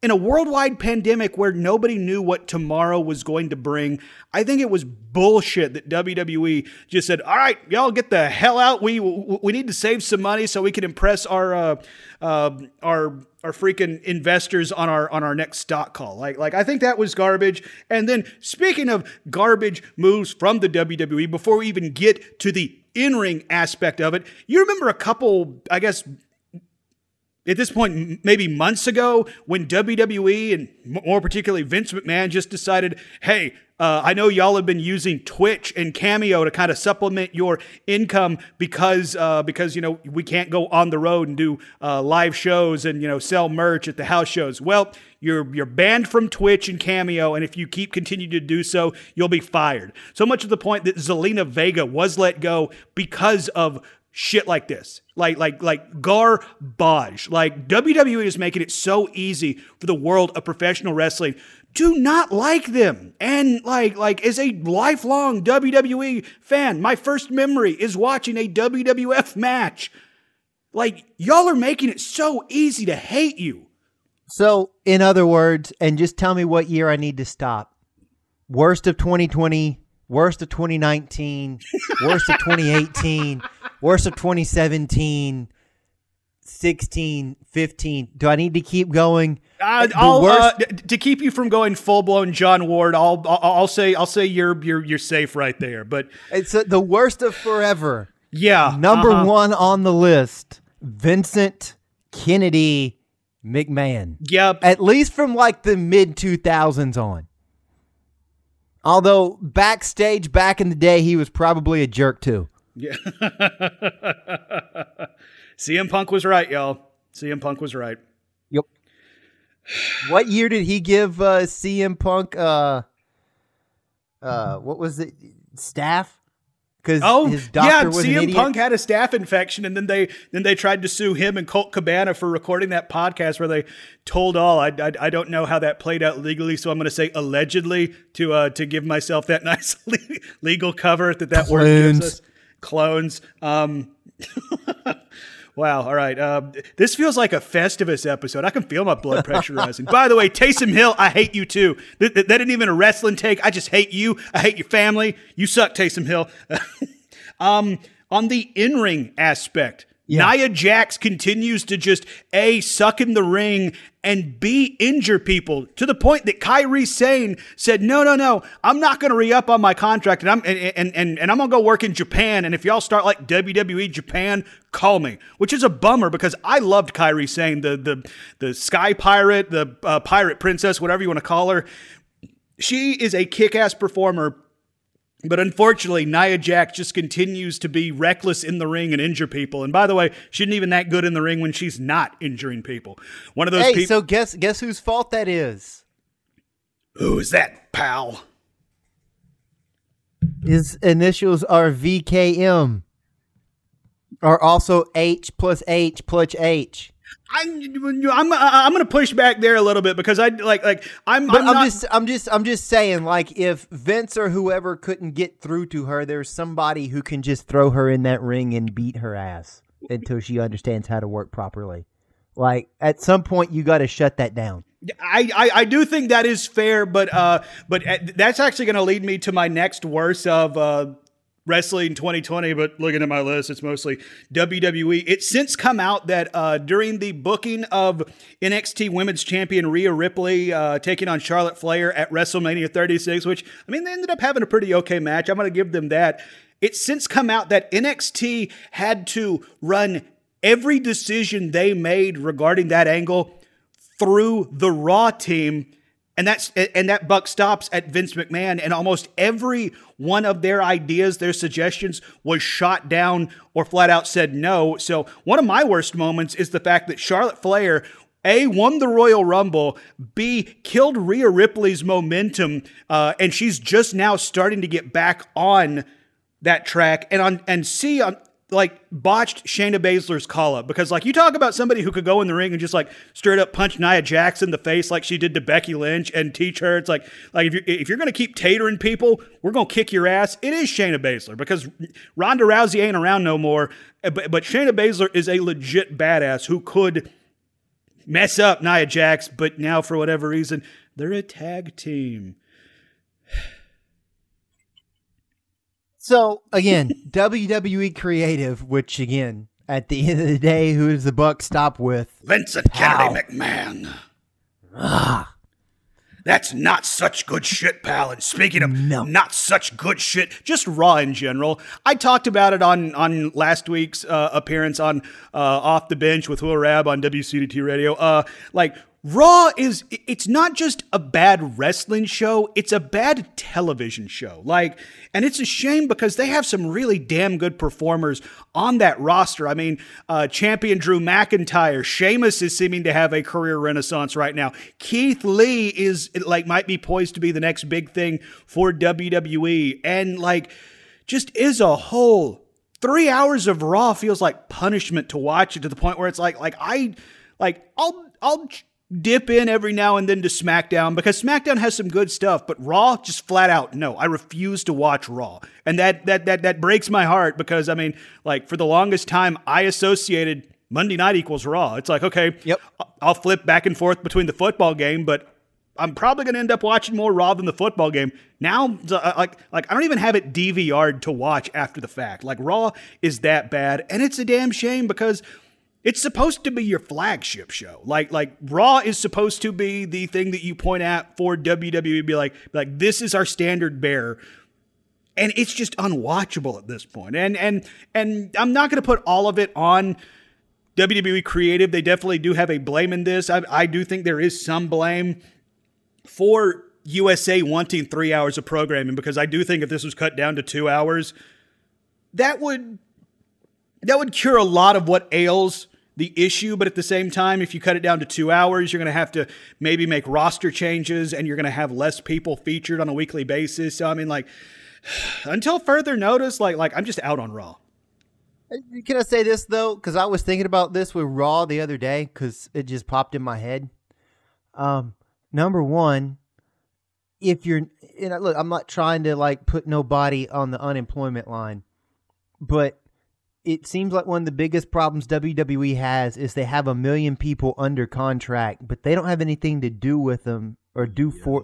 in a worldwide pandemic where nobody knew what tomorrow was going to bring, I think it was bullshit that WWE just said, all right, y'all get the hell out. We need to save some money so we can impress our freaking investors on our next stock call. Like I think that was garbage. And then, speaking of garbage moves from the WWE, before we even get to the in-ring aspect of it, you remember a couple, I guess, at this point, maybe months ago, when WWE and more particularly Vince McMahon just decided, hey, I know y'all have been using Twitch and Cameo to kind of supplement your income because you know, we can't go on the road and do live shows and, you know, sell merch at the house shows. Well, you're banned from Twitch and Cameo, and if you continue to do so, you'll be fired. So much to the point that Zelina Vega was let go because of shit like this, like garbage. Like, WWE is making it so easy for the world of professional wrestling do not like them. And like as a lifelong WWE fan, my first memory is watching a WWF match. Like, y'all are making it so easy to hate you. So, in other words, and just tell me what year I need to stop. Worst of 2020, worst of 2019, worst of 2018, worst of 2017, 16, 15. Do I need to keep going? To keep you from going full blown John Ward, I'll say you're safe right there. But it's the worst of forever. Yeah, number one on the list, Vincent Kennedy McMahon. Yep. At least from like the mid 2000s on. Although backstage back in the day, he was probably a jerk too. Yeah. CM Punk was right, y'all. CM Punk was right. Yep. What year did he give CM Punk what was it? Staph? His doctor was an idiot. Punk had a staph infection, and then they tried to sue him and Colt Cabana for recording that podcast where they told all. I don't know how that played out legally, so I'm going to say allegedly to give myself that nice legal cover that word gives us. Clones. Wow. All right. This feels like a Festivus episode. I can feel my blood pressure rising. By the way, Taysom Hill, I hate you too. That isn't even a wrestling take. I just hate you. I hate your family. You suck, Taysom Hill. On the in-ring aspect, yeah. Nia Jax continues to just, A, suck in the ring, and B, injure people to the point that Kairi Sane said, no, I'm not going to re-up on my contract, and I'm going to go work in Japan, and if y'all start like WWE Japan, call me, which is a bummer because I loved Kairi Sane, the Sky Pirate, the Pirate Princess, whatever you want to call her. She is a kick-ass performer, but unfortunately, Nia Jax just continues to be reckless in the ring and injure people. And by the way, she isn't even that good in the ring when she's not injuring people. One of those people. Hey, so guess whose fault that is? Who is that, pal? His initials are VKM. Or also H plus H plus H. I'm going to push back there a little bit because I like I'm just saying, like, if Vince or whoever couldn't get through to her, there's somebody who can just throw her in that ring and beat her ass until she understands how to work properly. Like, at some point you got to shut that down. I do think that is fair, but that's actually going to lead me to my next worst of wrestling 2020, but looking at my list, it's mostly WWE. It's since come out that during the booking of NXT Women's Champion Rhea Ripley taking on Charlotte Flair at WrestleMania 36, which, I mean, they ended up having a pretty okay match. I'm going to give them that. It's since come out that NXT had to run every decision they made regarding that angle through the Raw team. And that buck stops at Vince McMahon, and almost every one of their ideas, their suggestions, was shot down or flat out said no. So one of my worst moments is the fact that Charlotte Flair, A, won the Royal Rumble, B, killed Rhea Ripley's momentum, and she's just now starting to get back on that track, and C, like, botched Shayna Baszler's call-up, because, like, you talk about somebody who could go in the ring and just, like, straight up punch Nia Jax in the face like she did to Becky Lynch and teach her. It's like if you're going to keep tatering people, we're going to kick your ass. It is Shayna Baszler, because Ronda Rousey ain't around no more, but Shayna Baszler is a legit badass who could mess up Nia Jax, but now, for whatever reason, they're a tag team. So, again, WWE Creative, which, again, at the end of the day, who does the buck stop with? Vincent Kennedy McMahon. That's not such good shit, pal. And speaking of not such good shit, just Raw in general, I talked about it on last week's appearance on Off the Bench with Will Rab on WCDT Radio. Raw it's not just a bad wrestling show, it's a bad television show. And it's a shame because they have some really damn good performers on that roster. I mean, champion Drew McIntyre, Sheamus is seeming to have a career renaissance right now. Keith Lee might be poised to be the next big thing for WWE. And just as a whole, 3 hours of Raw feels like punishment to watch it, to the point where it's I'll dip in every now and then to SmackDown because SmackDown has some good stuff, but Raw just flat out, no, I refuse to watch Raw. And that breaks my heart because, I mean, like for the longest time I associated Monday night equals Raw. It's like, okay, yep, I'll flip back and forth between the football game, but I'm probably going to end up watching more Raw than the football game. Now, like I don't even have it DVR'd to watch after the fact. Like, Raw is that bad, and it's a damn shame because it's supposed to be your flagship show. Like Raw is supposed to be the thing that you point at for WWE, be like this is our standard bearer. And it's just unwatchable at this point. And I'm not going to put all of it on WWE creative. They definitely do have a blame in this. I do think there is some blame for USA wanting 3 hours of programming, because I do think if this was cut down to 2 hours, that would cure a lot of what ails the issue. But at the same time, if you cut it down to 2 hours, you're going to have to maybe make roster changes and you're going to have less people featured on a weekly basis. So, I mean, like, until further notice, like I'm just out on Raw. Can I say this, though? Because I was thinking about this with Raw the other day because it just popped in my head. Number one, if you're, and look, I'm not trying to like put nobody on the unemployment line, but it seems like one of the biggest problems WWE has is they have a million people under contract, but they don't have anything to do with them or do for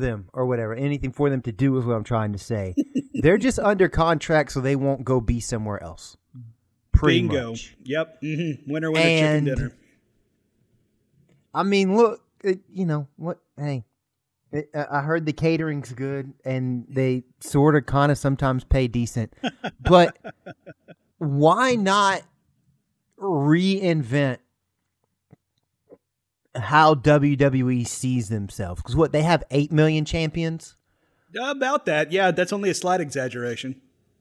them or whatever. Anything for them to do is what I'm trying to say. They're just under contract, so they won't go be somewhere else. Pretty much. Yep. Mm-hmm. Winner, chicken dinner. I mean, look, what? Hey, I heard the catering's good, and they sort of, kind of, sometimes pay decent. But why not reinvent how WWE sees themselves? Because what, they have 8 million champions? About that, yeah. That's only a slight exaggeration.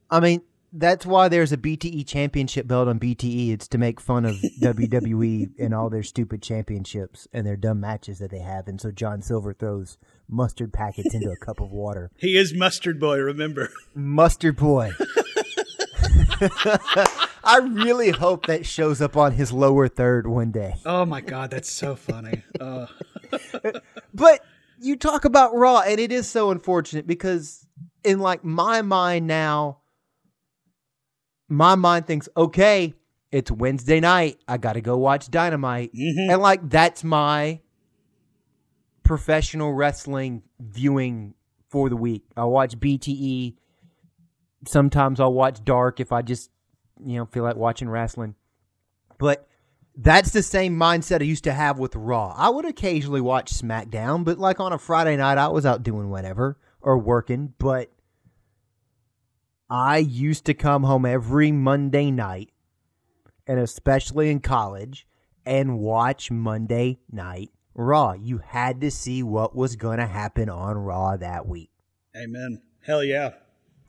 I mean, that's why there's a BTE championship belt on BTE. It's to make fun of WWE and all their stupid championships and their dumb matches that they have. And so John Silver throws mustard packets into a cup of water. He is Mustard Boy, remember? Mustard Boy. I really hope that shows up on his lower third one day. Oh, my God. That's so funny. But you talk about Raw, and it is so unfortunate because in, like, my mind now, my mind thinks, okay, it's Wednesday night. I got to go watch Dynamite. Mm-hmm. And, like, that's my professional wrestling viewing for the week. I'll watch BTE. Sometimes I'll watch Dark if I just, feel like watching wrestling. But that's the same mindset I used to have with Raw. I would occasionally watch SmackDown, but, like, on a Friday night, I was out doing whatever or working, but I used to come home every Monday night, and especially in college, and watch Monday Night Raw. You had to see what was going to happen on Raw that week. Amen. Hell yeah.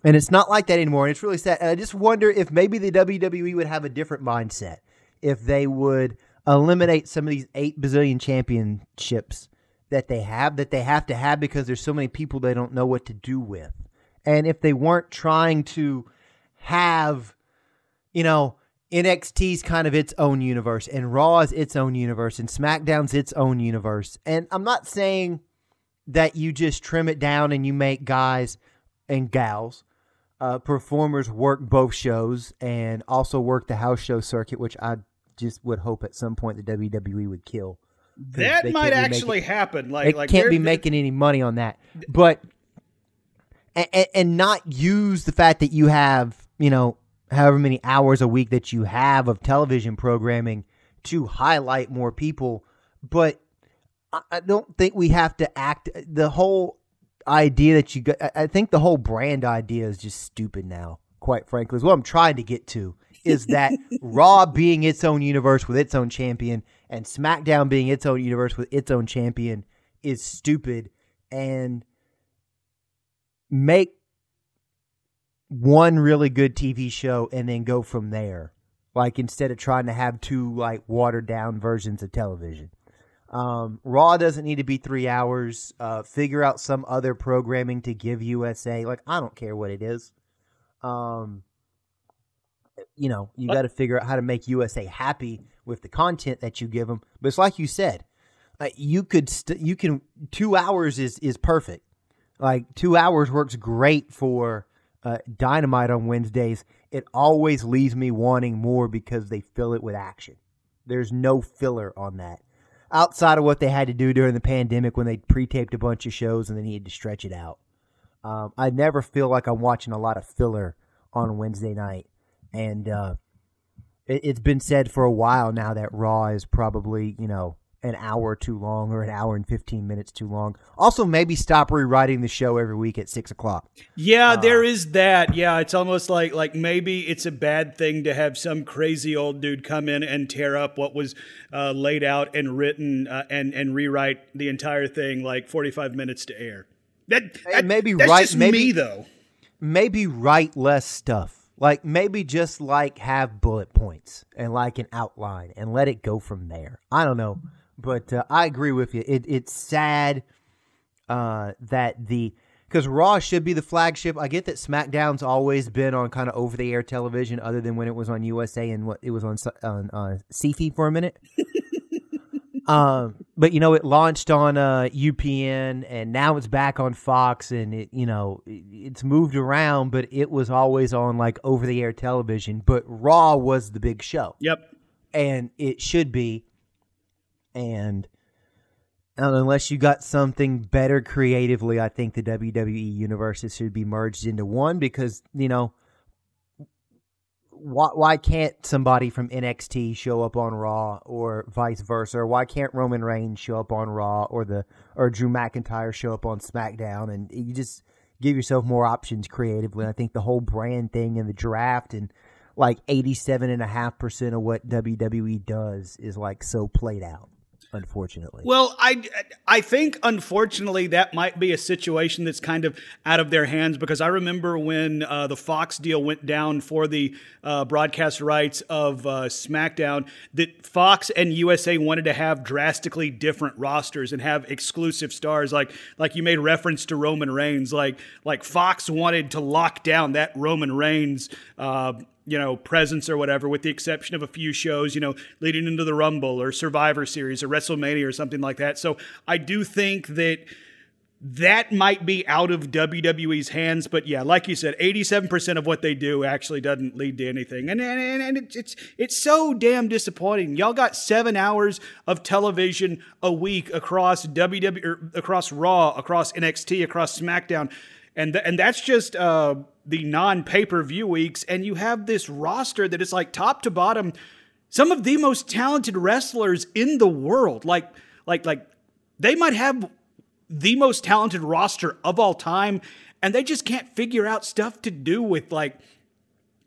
And it's not like that anymore, and it's really sad. And I just wonder if maybe the WWE would have a different mindset, if they would eliminate some of these 8 bazillion championships that they have to have because there's so many people they don't know what to do with. And if they weren't trying to have, NXT's kind of its own universe, and Raw's its own universe, and SmackDown's its own universe. And I'm not saying that you just trim it down and you make guys and gals, performers work both shows and also work the house show circuit, which I just would hope at some point the WWE would kill. That might actually happen. They can't be making any money on that. But and not use the fact that you have, however many hours a week that you have of television programming to highlight more people. But I don't think we have to act. The whole idea that you got, I think the whole brand idea is just stupid now, quite frankly, is what I'm trying to get to, is that Raw being its own universe with its own champion and SmackDown being its own universe with its own champion is stupid. And make one really good TV show and then go from there. Like, instead of trying to have two, like, watered down versions of television. Raw doesn't need to be 3 hours. Figure out some other programming to give USA. Like, I don't care what it is. you know, you got to figure out how to make USA happy with the content that you give them. But it's like you said, like you could, you can 2 hours is perfect. Like 2 hours works great for Dynamite on Wednesdays. It always leaves me wanting more because they fill it with action. There's no filler on that. Outside of what they had to do during the pandemic when they pre-taped a bunch of shows and they needed to stretch it out. I never feel like I'm watching a lot of filler on Wednesday night. And it's been said for a while now that Raw is probably, you know, an hour too long or an hour and 15 minutes too long. Also, maybe stop rewriting the show every week at 6 o'clock. Yeah, there is that. Yeah, it's almost like maybe it's a bad thing to have some crazy old dude come in and tear up what was laid out and written and rewrite the entire thing like 45 minutes to air. That's just me, though. Maybe write less stuff. Like maybe just like have bullet points and like an outline and let it go from there. I don't know. But I agree with you. It's sad that because Raw should be the flagship. I get that SmackDown's always been on kind of over-the-air television other than when it was on USA and what it was on SeaFi for a minute. But, you know, it launched on UPN and now it's back on Fox and, it's moved around, but it was always on like over-the-air television. But Raw was the big show. Yep. And it should be. And unless you got something better creatively, I think the WWE universes should be merged into one because, you know, why can't somebody from NXT show up on Raw or vice versa? Or why can't Roman Reigns show up on Raw or Drew McIntyre show up on SmackDown? And you just give yourself more options creatively. And I think the whole brand thing and the draft and like 87.5% of what WWE does is like so played out. Unfortunately. Well, I think, unfortunately, that might be a situation that's kind of out of their hands because I remember when the Fox deal went down for the broadcast rights of SmackDown, that Fox and USA wanted to have drastically different rosters and have exclusive stars. Like you made reference to Roman Reigns. Like Fox wanted to lock down that Roman Reigns presence or whatever, with the exception of a few shows, leading into the Rumble or Survivor Series or WrestleMania or something like that. So I do think that might be out of WWE's hands. But yeah, like you said, 87% of what they do actually doesn't lead to anything. And it's so damn disappointing. Y'all got 7 hours of television a week across WWE, or across Raw, across NXT, across SmackDown. And that's just the non-pay-per-view weeks. And you have this roster that is like top to bottom, some of the most talented wrestlers in the world. Like they might have the most talented roster of all time. And they just can't figure out stuff to do with like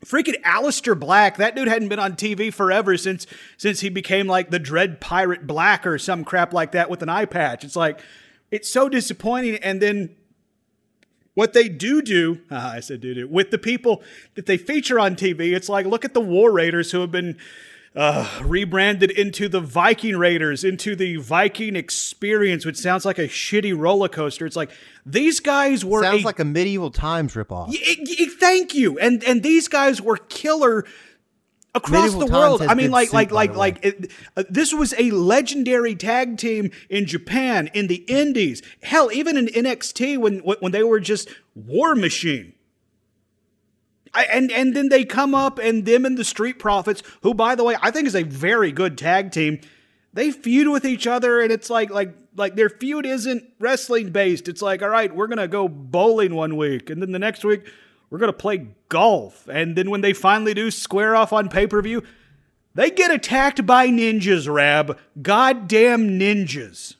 freaking Aleister Black. That dude hadn't been on TV forever since he became like the Dread Pirate Black or some crap like that with an eye patch. It's like, it's so disappointing. And then what they do, I said do, with the people that they feature on TV, it's like, look at the War Raiders who have been rebranded into the Viking Raiders, into the Viking Experience, which sounds like a shitty roller coaster. It's like, these guys were... Sounds like a Medieval Times ripoff. Thank you. And these guys were killer across the world. I mean, this was a legendary tag team in Japan, in the Indies, hell, even in NXT when they were just War Machine. And then they come up and them and the Street Profits, who, by the way, I think is a very good tag team. They feud with each other, and it's like their feud isn't wrestling based. It's like, all right, we're gonna go bowling one week, and then the next week we're going to play golf. And then when they finally do square off on pay-per-view, they get attacked by ninjas, Rab. Goddamn ninjas.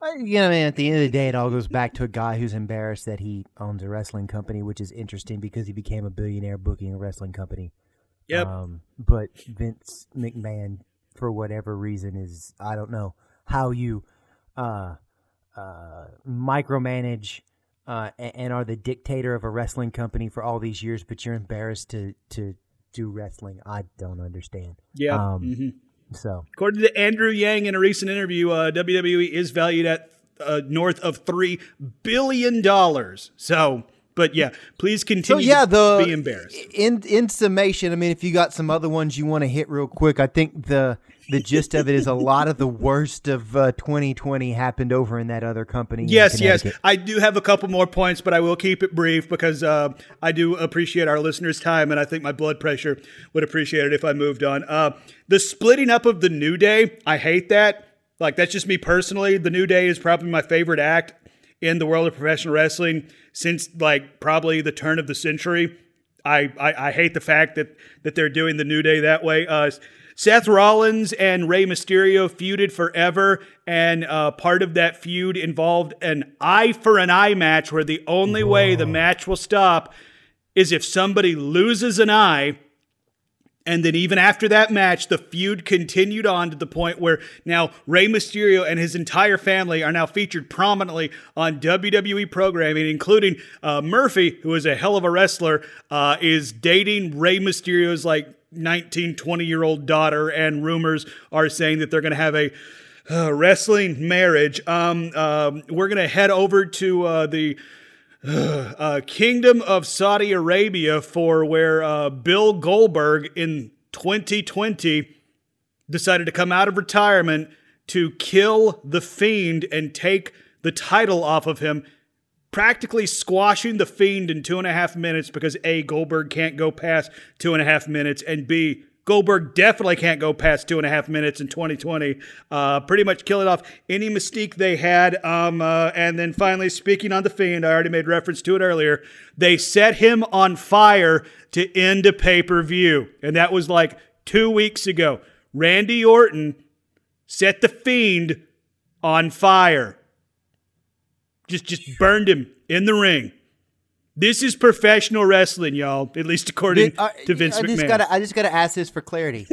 At the end of the day, it all goes back to a guy who's embarrassed that he owns a wrestling company, which is interesting because he became a billionaire booking a wrestling company. Yep. But Vince McMahon, for whatever reason, is, I don't know how you micromanage and are the dictator of a wrestling company for all these years, but you're embarrassed to do wrestling. I don't understand. Yeah. So, according to Andrew Yang in a recent interview, WWE is valued at north of $3 billion. So But yeah, please continue to be embarrassed. In summation, I mean, if you got some other ones you want to hit real quick, I think the gist of it is a lot of the worst of 2020 happened over in that other company. Yes. I do have a couple more points, but I will keep it brief because I do appreciate our listeners' time, and I think my blood pressure would appreciate it if I moved on. The splitting up of the New Day, I hate that. Like, that's just me personally. The New Day is probably my favorite act in the world of professional wrestling since like probably the turn of the century. I hate the fact that they're doing the New Day that way. Seth Rollins and Rey Mysterio feuded forever, and part of that feud involved an eye for an eye match where the only way the match will stop is if somebody loses an eye. And then even after that match, the feud continued on to the point where now Rey Mysterio and his entire family are now featured prominently on WWE programming, including Murphy, who is a hell of a wrestler, is dating Rey Mysterio's like 19, 20-year-old daughter, and rumors are saying that they're going to have a wrestling marriage. We're going to head over to the Kingdom of Saudi Arabia for where Bill Goldberg in 2020 decided to come out of retirement to kill The Fiend and take the title off of him, practically squashing The Fiend in 2.5 minutes because A, Goldberg can't go past 2.5 minutes, and B, Goldberg definitely can't go past 2.5 minutes in 2020. Pretty much killing off any mystique they had. And then finally, speaking on The Fiend, I already made reference to it earlier, they set him on fire to end a pay-per-view. And that was like 2 weeks ago. Randy Orton set The Fiend on fire. Just burned him in the ring. This is professional wrestling, y'all, at least according to Vince McMahon. I just got to ask this for clarity.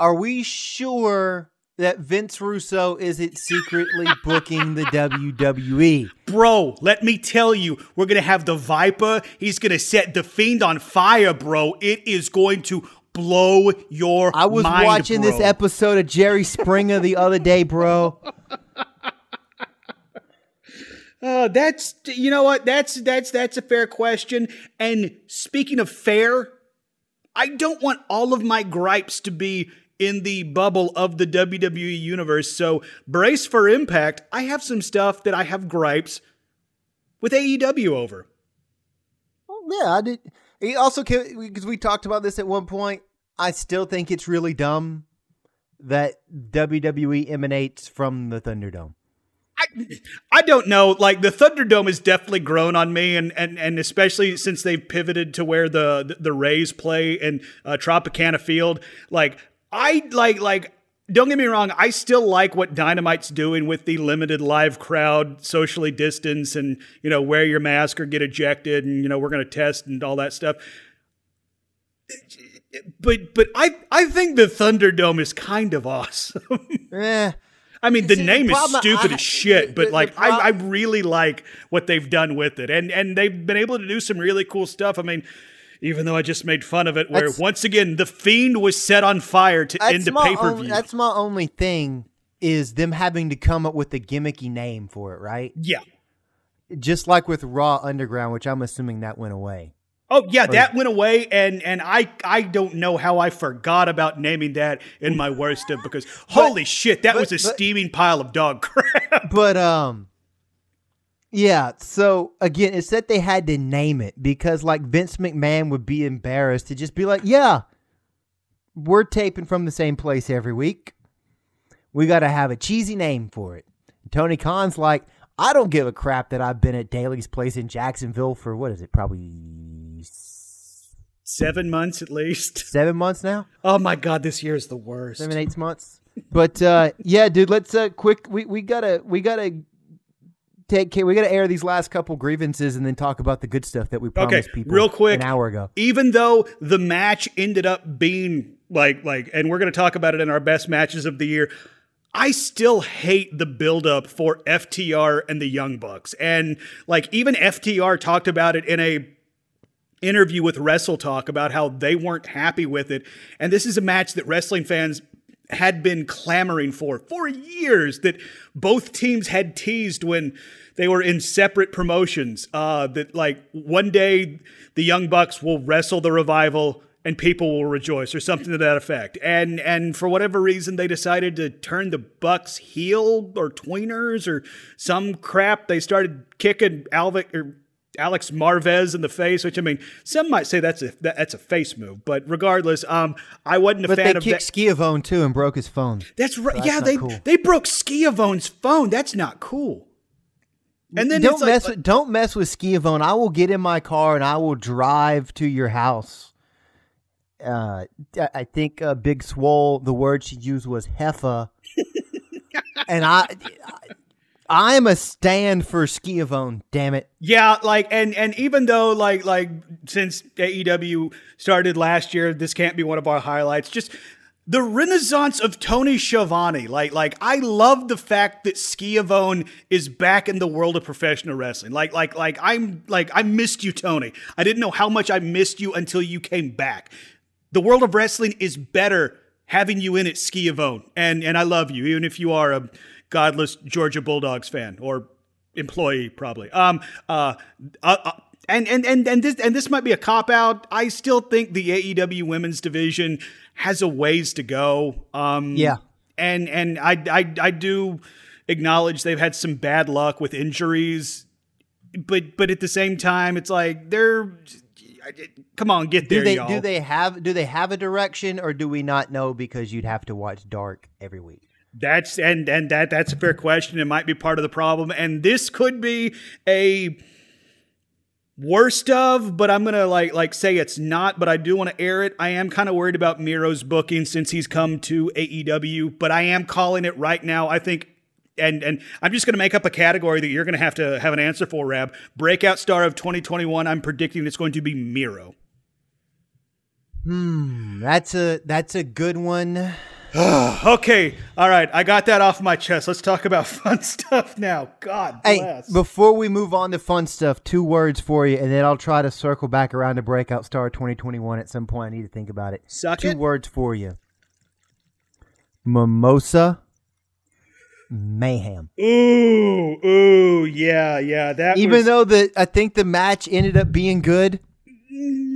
Are we sure that Vince Russo isn't secretly booking the WWE? Bro, let me tell you, we're going to have the Viper. He's going to set The Fiend on fire, bro. It is going to blow your mind, I was watching this episode of Jerry Springer the other day, bro. That's, you know what? That's a fair question. And speaking of fair, I don't want all of my gripes to be in the bubble of the WWE universe. So brace for impact. I have some stuff that I have gripes with AEW over. Oh, yeah, I did. He also, because we talked about this at one point, I still think it's really dumb that WWE emanates from the Thunderdome. I don't know. Like, the Thunderdome has definitely grown on me, and especially since they've pivoted to where the Rays play in Tropicana Field. Like, don't get me wrong, I still like what Dynamite's doing with the limited live crowd, socially distance, and, you know, wear your mask or get ejected, and, you know, we're going to test and all that stuff. But I think the Thunderdome is kind of awesome. Yeah. I mean, the name is stupid as shit, but like, I really like what they've done with it. And they've been able to do some really cool stuff. I mean, even though I just made fun of it, where once again, The Fiend was set on fire to end the pay-per-view. That's my only thing, is them having to come up with a gimmicky name for it, right? Yeah. Just like with Raw Underground, which I'm assuming that went away. Oh, yeah, that went away, and I don't know how I forgot about naming that in my worst of, because holy shit, that was a steaming pile of dog crap. But, yeah, so, again, it's that they had to name it, because, like, Vince McMahon would be embarrassed to just be like, yeah, we're taping from the same place every week. We got to have a cheesy name for it. And Tony Khan's like, I don't give a crap that I've been at Daly's place in Jacksonville for, what is it, probably 7 months at least. 7 months now? Oh my God, this year is the worst. 7, 8 months. But yeah, dude, let's we gotta air these last couple grievances and then talk about the good stuff that we promised people real quick, an hour ago. Even though the match ended up being like and we're gonna talk about it in our best matches of the year, I still hate the buildup for FTR and the Young Bucks. And like, even FTR talked about it in a interview with Wrestle Talk about how they weren't happy with it. And this is a match that wrestling fans had been clamoring for years, that both teams had teased when they were in separate promotions, that like one day the Young Bucks will wrestle the Revival and people will rejoice or something to that effect. And for whatever reason, they decided to turn the Bucks heel or tweeners or some crap. They started kicking Alex Marvez in the face, which, I mean, some might say that's a face move, but regardless, I wasn't a fan of that. But they kicked Schiavone too and broke his phone. That's right. So yeah, they broke Schiavone's phone. That's not cool. And then don't mess with Schiavone. I will get in my car and I will drive to your house. I think Big Swole, the word she used was heffa, and I'm a stand for Schiavone, damn it. Yeah, like, and even though, like since AEW started last year, this can't be one of our highlights. Just the renaissance of Tony Schiavone. Like I love the fact that Schiavone is back in the world of professional wrestling. I missed you, Tony. I didn't know how much I missed you until you came back. The world of wrestling is better having you in it, Schiavone. And I love you, even if you are a godless Georgia Bulldogs fan or employee, probably. And this might be a cop out. I still think the AEW women's division has a ways to go. And I do acknowledge they've had some bad luck with injuries, but at the same time, it's like they're. Come on, get there, y'all. Do they have a direction, or do we not know? Because you'd have to watch Dark every week. That's a fair question. It might be part of the problem, and this could be a worst of. But I'm gonna like say it's not. But I do want to air it. I am kind of worried about Miro's booking since he's come to AEW. But I am calling it right now. I think, and I'm just gonna make up a category that you're gonna have to have an answer for, Rab. Breakout star of 2021. I'm predicting it's going to be Miro. That's a good one. Okay. All right. I got that off my chest. Let's talk about fun stuff now. God bless. Hey, before we move on to fun stuff, two words for you, and then I'll try to circle back around to Breakout Star 2021 at some point. I need to think about it. Two words for you. Mimosa Mayhem. Ooh, yeah. I think the match ended up being good,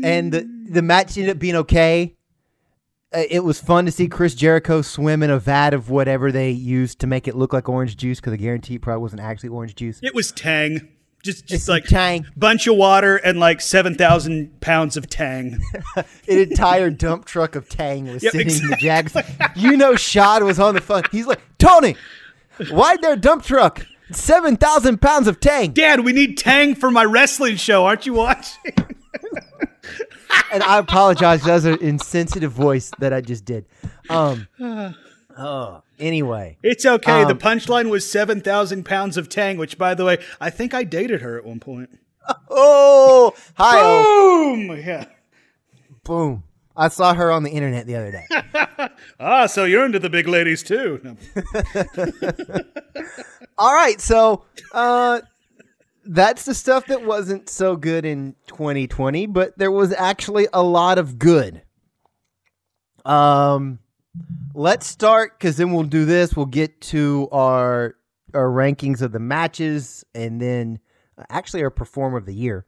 and the match ended up being okay. It was fun to see Chris Jericho swim in a vat of whatever they used to make it look like orange juice, because I guarantee it probably wasn't actually orange juice. It was Tang. Just like Tang. Bunch of water and like 7,000 pounds of Tang. An entire dump truck of Tang was sitting in the Jags. You know Shad was on the phone. He's like, Tony, why'd their dump truck? 7,000 pounds of Tang. Dad, we need Tang for my wrestling show. Aren't you watching? And I apologize. That was an insensitive voice that I just did. Anyway. It's okay. The punchline was 7,000 pounds of Tang, which, by the way, I think I dated her at one point. Oh, hi. Boom. Yeah. Boom. I saw her on the internet the other day. So you're into the big ladies, too. No. All right. So, that's the stuff that wasn't so good in 2020, but there was actually a lot of good. Let's start, because then we'll do this. We'll get to our rankings of the matches, and then actually our Performer of the Year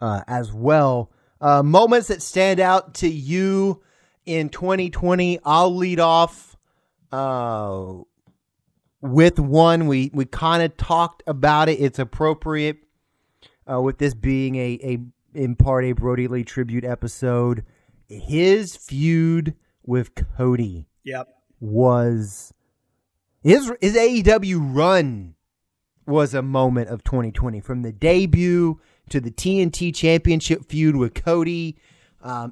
as well. Moments that stand out to you in 2020. I'll lead off with one. We kind of talked about it. It's appropriate with this being a in part a Brodie Lee tribute episode. His feud with Cody was his AEW run was a moment of 2020, from the debut to the TNT Championship feud with Cody.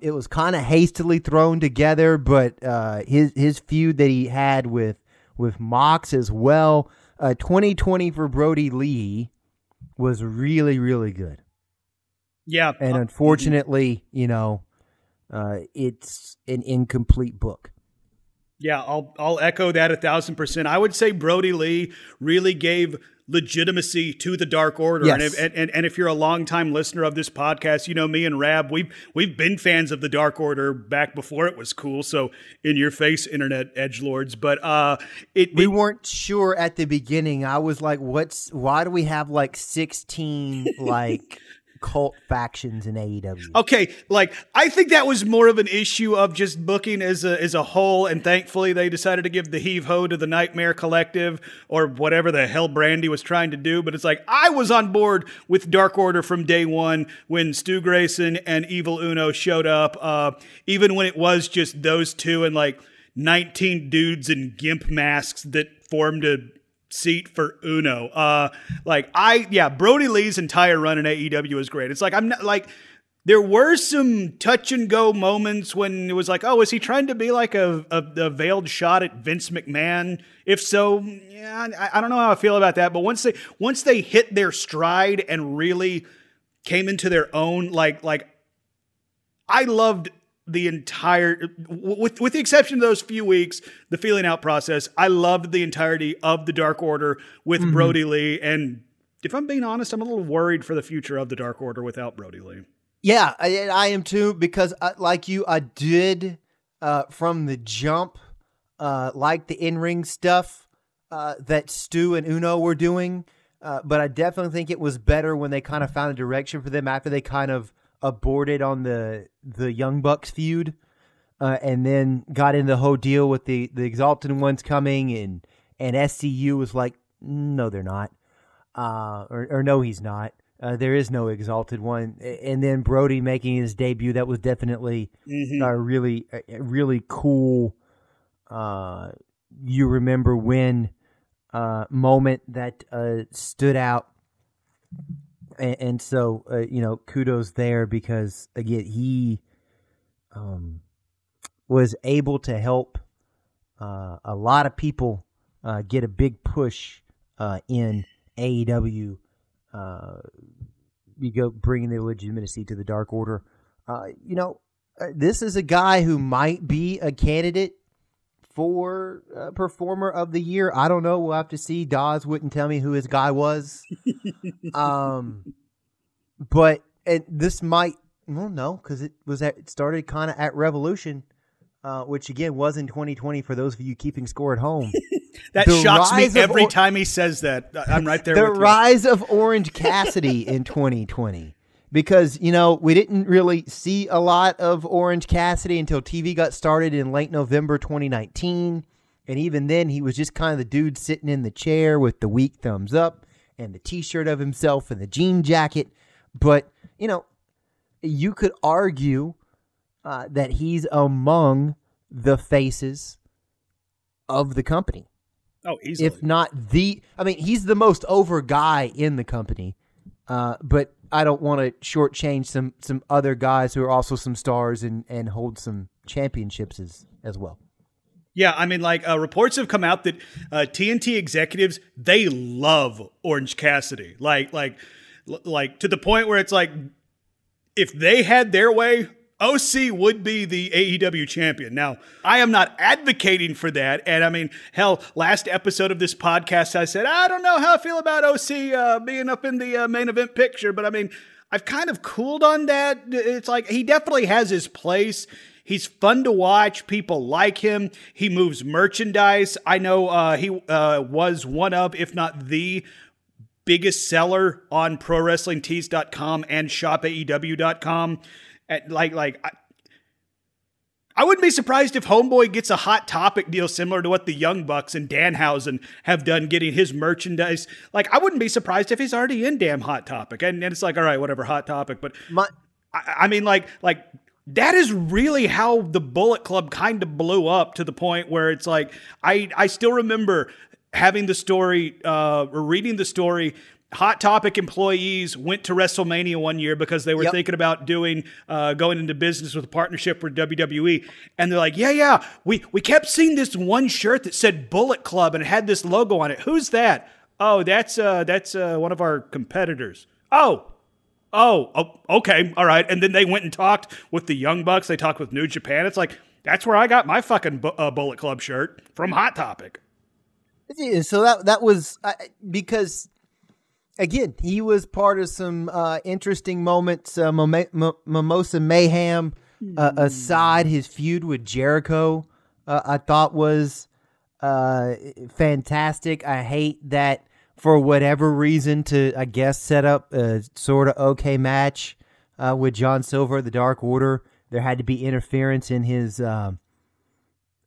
It was kind of hastily thrown together, but his feud that he had with Mox as well. 2020 for Brodie Lee was really, really good. Yeah. And unfortunately, it's an incomplete book. Yeah, I'll echo that 1,000%. I would say Brodie Lee really gave legitimacy to the Dark Order. Yes. And if you're a longtime listener of this podcast, you know me and Rab, we've been fans of the Dark Order back before it was cool. So in your face, internet edgelords. But we weren't sure at the beginning. I was like, why do we have like 16 like cult factions in AEW? Okay, like I think that was more of an issue of just booking as a whole, and thankfully they decided to give the heave-ho to the Nightmare Collective or whatever the hell Brandy was trying to do. But it's like, I was on board with Dark Order from day one when Stu Grayson and Evil Uno showed up, even when it was just those two and like 19 dudes in gimp masks that formed a seat for Uno. Brodie Lee's entire run in AEW is great. It's like, I'm not like, there were some touch and go moments when it was like, oh, is he trying to be like a veiled shot at Vince McMahon? If so, yeah, I don't know how I feel about that. But once they hit their stride and really came into their own, like I loved the entire, with the exception of those few weeks, the feeling out process, I loved the entirety of the Dark Order with Brodie Lee. And if I'm being honest, I'm a little worried for the future of the Dark Order without Brodie Lee. Yeah, I am too, because I did from the jump, like the in-ring stuff that Stu and Uno were doing. But I definitely think it was better when they kind of found a direction for them after they kind of aborted on the Young Bucks feud, and then got in the whole deal with the Exalted Ones coming, and SCU was like, no, they're not, or no, he's not. There is no Exalted One. And then Brodie making his debut, that was definitely really cool. You remember when moment that stood out. And so, kudos there, because again, he was able to help a lot of people get a big push in AEW. You go bringing the legitimacy to the Dark Order. This is a guy who might be a candidate for Performer of the Year. I don't know. We'll have to see. Dawes wouldn't tell me who his guy was. Because it started kind of at Revolution, which again was in 2020 for those of you keeping score at home. That shocks me every time he says that. I'm right there with you. The rise of Orange Cassidy in 2020. Because, we didn't really see a lot of Orange Cassidy until TV got started in late November 2019. And even then, he was just kind of the dude sitting in the chair with the weak thumbs up and the T-shirt of himself and the jean jacket. But, you could argue that he's among the faces of the company. Oh, easily. If not he's the most over guy in the company. But I don't want to shortchange some other guys who are also some stars and hold some championships as well. Yeah, reports have come out that TNT executives, they love Orange Cassidy, like to the point where it's like, if they had their way, OC would be the AEW champion. Now, I am not advocating for that. And last episode of this podcast, I said, I don't know how I feel about OC being up in the main event picture. But I've kind of cooled on that. It's like, he definitely has his place. He's fun to watch. People like him. He moves merchandise. I know he was one of, if not the biggest seller on ProWrestlingTees.com and ShopAEW.com. I wouldn't be surprised if Homeboy gets a Hot Topic deal similar to what the Young Bucks and Danhausen have done getting his merchandise. Like, I wouldn't be surprised if he's already in damn Hot Topic. And it's like, all right, whatever, Hot Topic. But that is really how the Bullet Club kind of blew up, to the point where it's like, I still remember having the story, or reading the story. Hot Topic employees went to WrestleMania one year because they were thinking about doing going into business with a partnership with WWE. And they're like, we kept seeing this one shirt that said Bullet Club and it had this logo on it. Who's that? Oh, that's one of our competitors. Oh, okay, all right. And then they went and talked with the Young Bucks. They talked with New Japan. It's like, that's where I got my fucking Bullet Club shirt, from Hot Topic. So that was because – Again, he was part of some interesting moments. Mimosa Mayhem aside, his feud with Jericho, I thought was fantastic. I hate that for whatever reason to, I guess, set up a sort of okay match with John Silver, the Dark Order. There had to be interference in his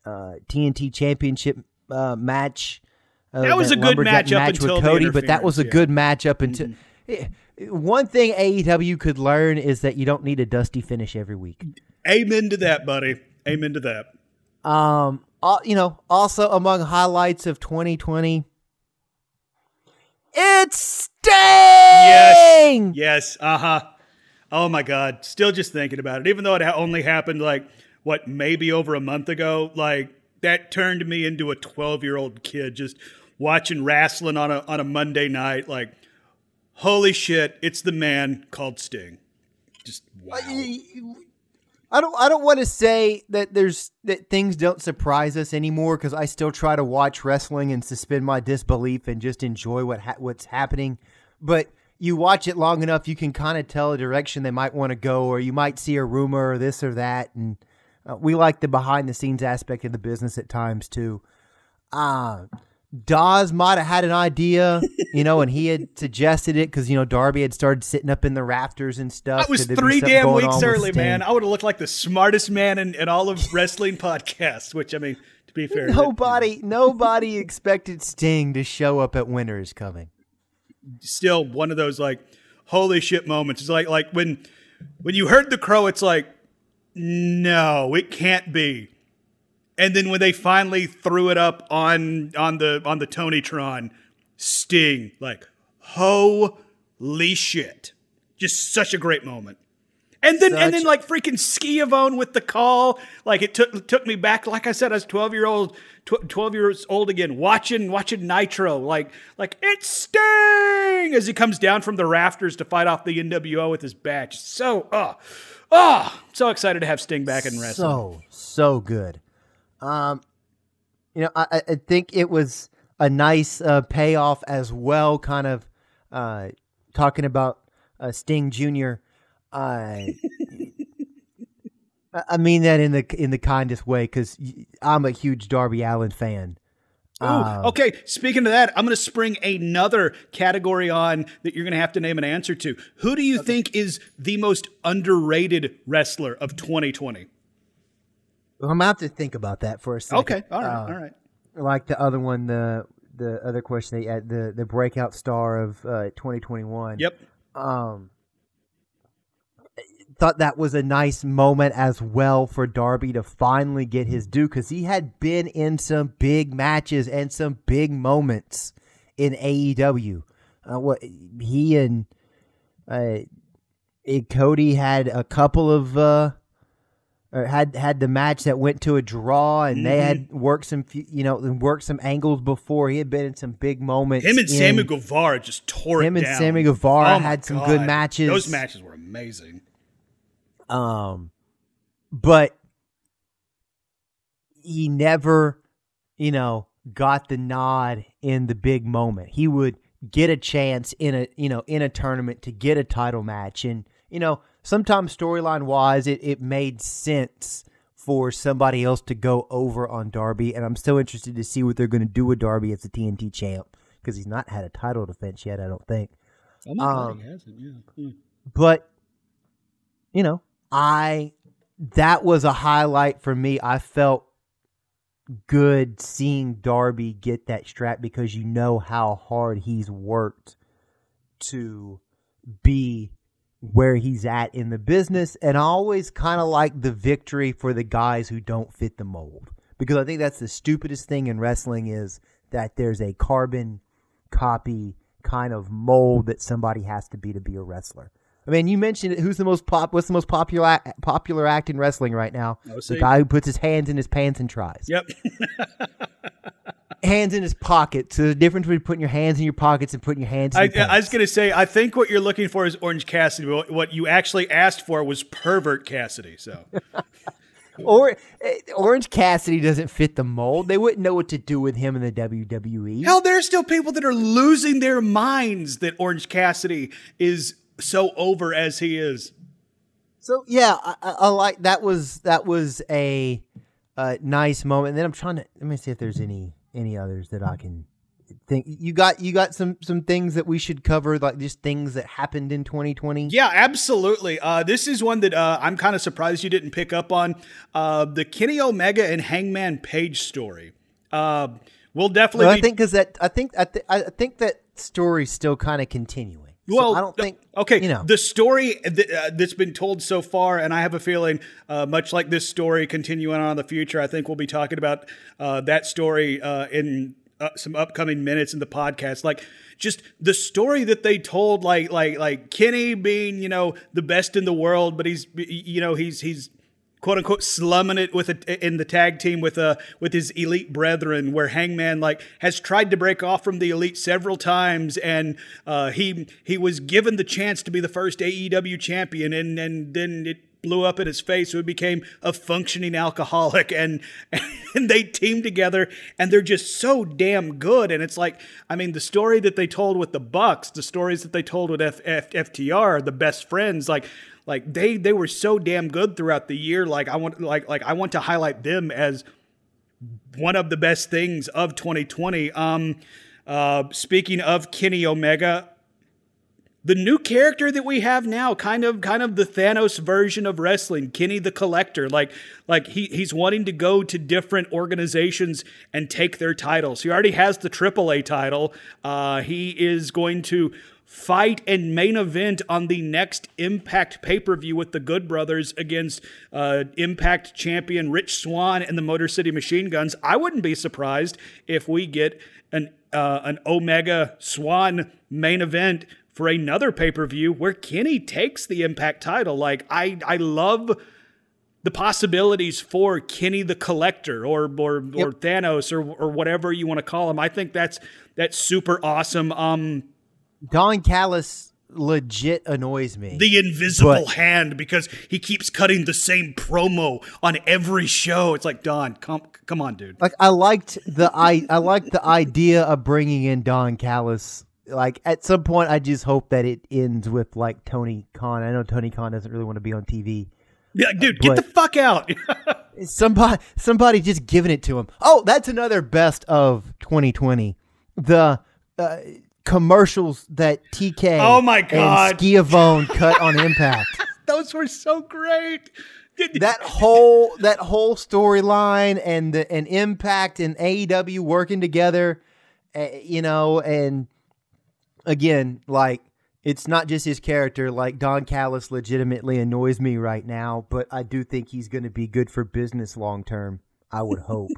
TNT Championship match. That was a good matchup until Cody, but that was a good matchup until. One thing AEW could learn is that you don't need a dusty finish every week. Amen to that, buddy. Amen to that. You know, also among highlights of 2020, it's Sting. Yes. Yes. Uh huh. Oh my God. Still just thinking about it, even though it only happened like what, maybe over a month ago, like. That turned me into a 12-year-old kid just watching wrestling on a Monday night. Like, holy shit, it's the man called Sting. Just wow. I don't want to say that that things don't surprise us anymore, because I still try to watch wrestling and suspend my disbelief and just enjoy what's happening. But you watch it long enough, you can kind of tell a direction they might want to go, or you might see a rumor or this or that, and. We like the behind-the-scenes aspect of the business at times, too. Dawes might have had an idea, you know, and he had suggested it because, you know, Darby had started sitting up in the rafters and stuff. I was 3 damn weeks early, man. I would have looked like the smartest man in all of wrestling podcasts, which, I mean, to be fair. Nobody expected Sting to show up at Winter Is Coming. Still one of those, like, holy shit moments. It's like when you heard the crow, it's like, no, it can't be. And then when they finally threw it up on the Tonytron, Sting, like, holy shit. Just such a great moment. And then like freaking Ski Yvonne with the call, like it took me back. Like I said, I was 12 years old again, watching Nitro, like it's Sting as he comes down from the rafters to fight off the NWO with his badge. I'm so excited to have Sting back in wrestling. So good. You know, I think it was a nice payoff as well, kind of talking about Sting Jr. I mean that in the kindest way, because I'm a huge Darby Allin fan. Okay, speaking of that, I'm going to spring another category on that you're going to have to name an answer to. Who do you think is the most underrated wrestler of 2020? Well, I'm going to have to think about that for a second. Okay, all right. Like the other one, the other question, they had, the breakout star of 2021. Yep. Thought that was a nice moment as well for Darby to finally get his due, because he had been in some big matches and some big moments in AEW. He and Cody had a couple of had the match that went to a draw, and they had worked some angles before. He had been in some big moments. Him and Sammy Guevara just tore it down. Him and Sammy Guevara had some good matches. Those matches were amazing. But he never, you know, got the nod in the big moment. He would get a chance in a tournament to get a title match. And, you know, sometimes storyline wise, it made sense for somebody else to go over on Darby. And I'm so interested to see what they're going to do with Darby as a TNT champ, because he's not had a title defense yet, I don't think. I'm not glad he hasn't, yeah. But, you know, that was a highlight for me. I felt good seeing Darby get that strap, because you know how hard he's worked to be where he's at in the business. And I always kind of like the victory for the guys who don't fit the mold, because I think that's the stupidest thing in wrestling, is that there's a carbon copy kind of mold that somebody has to be a wrestler. I mean, you mentioned it. What's the most popular act in wrestling right now? The guy who puts his hands in his pants and tries. Yep. Hands in his pockets. So the difference between putting your hands in your pockets and putting your hands in your pants. I was going to say, I think what you're looking for is Orange Cassidy. What you actually asked for was Pervert Cassidy. So Orange Cassidy doesn't fit the mold. They wouldn't know what to do with him in the WWE. Hell, there's still people that are losing their minds that Orange Cassidy is so over as he is. So yeah, I like that was a nice moment. And then I'm trying to let me see if there's any others that I can think. You got some things that we should cover, like just things that happened in 2020. Yeah, absolutely. This is one that I'm kind of surprised you didn't pick up on, the Kenny Omega and Hangman Page story. We'll definitely. I think that story's still kind of continuing. Well, so I don't think, okay, you know, the story that's been told so far, and I have a feeling much like this story continuing on in the future, I think we'll be talking about that story in some upcoming minutes in the podcast. Like just the story that they told, like Kenny being, you know, the best in the world, but he's, you know, he's quote unquote slumming it in the tag team with his elite brethren, where Hangman like has tried to break off from the elite several times, and he was given the chance to be the first AEW champion, and then it blew up in his face, so he became a functioning alcoholic, and they teamed together, and they're just so damn good. And it's like, I mean, the story that they told with the Bucks, the stories that they told with FTR, the best friends, like they were so damn good throughout the year. Like I want to highlight them as one of the best things of 2020. Speaking of Kenny Omega, the new character that we have now, kind of the Thanos version of wrestling, Kenny the Collector. Like he's wanting to go to different organizations and take their titles. He already has the AAA title. He is going to fight and main event on the next Impact pay-per-view with the Good Brothers against Impact champion Rich Swann and the Motor City Machine Guns. I wouldn't be surprised if we get an Omega Swann main event for another pay-per-view where Kenny takes the Impact title. Like I love the possibilities for Kenny the Collector or Thanos or whatever you want to call him. I think that's super awesome. Don Callis legit annoys me. The invisible hand, because he keeps cutting the same promo on every show. It's like, Don, come on, dude. Like I liked the idea of bringing in Don Callis. Like at some point, I just hope that it ends with like Tony Khan. I know Tony Khan doesn't really want to be on TV. Yeah, dude, get the fuck out. somebody just giving it to him. Oh, that's another best of 2020. The commercials that TK and Schiavone cut on Impact. Those were so great. That whole storyline and Impact and AEW working together, you know, and again, like it's not just his character. Like Don Callis legitimately annoys me right now, but I do think he's going to be good for business long term. I would hope.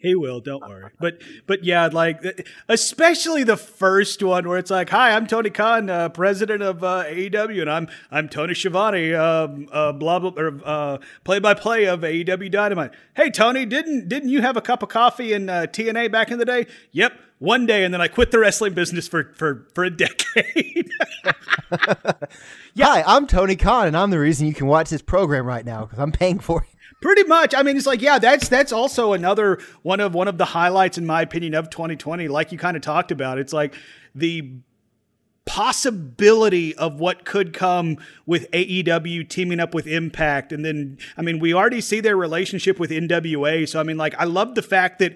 He will, don't worry. But yeah, like especially the first one where it's like, "Hi, I'm Tony Khan, president of AEW, and I'm Tony Schiavone, blah blah, or play by play of AEW Dynamite." Hey, Tony, didn't you have a cup of coffee in TNA back in the day? Yep, one day, and then I quit the wrestling business for a decade. Yeah. Hi, I'm Tony Khan, and I'm the reason you can watch this program right now because I'm paying for it. Pretty much. I mean, it's like, yeah, that's also another one of the highlights, in my opinion, of 2020. Like you kind of talked about, it's like the possibility of what could come with AEW teaming up with Impact. And then, I mean, we already see their relationship with NWA. So, I mean, like, I love the fact that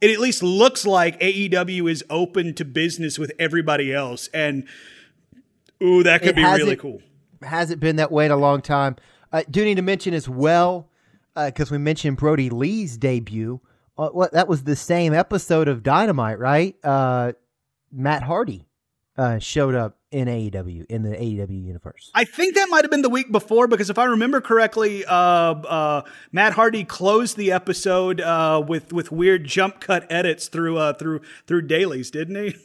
it at least looks like AEW is open to business with everybody else. And, ooh, that could be really cool. Hasn't been that way in a long time. I do need to mention as well, because we mentioned Brodie Lee's debut. That was the same episode of Dynamite, right? Matt Hardy showed up in AEW, in the AEW universe. I think that might have been the week before, because if I remember correctly, Matt Hardy closed the episode with weird jump cut edits through dailies, didn't he?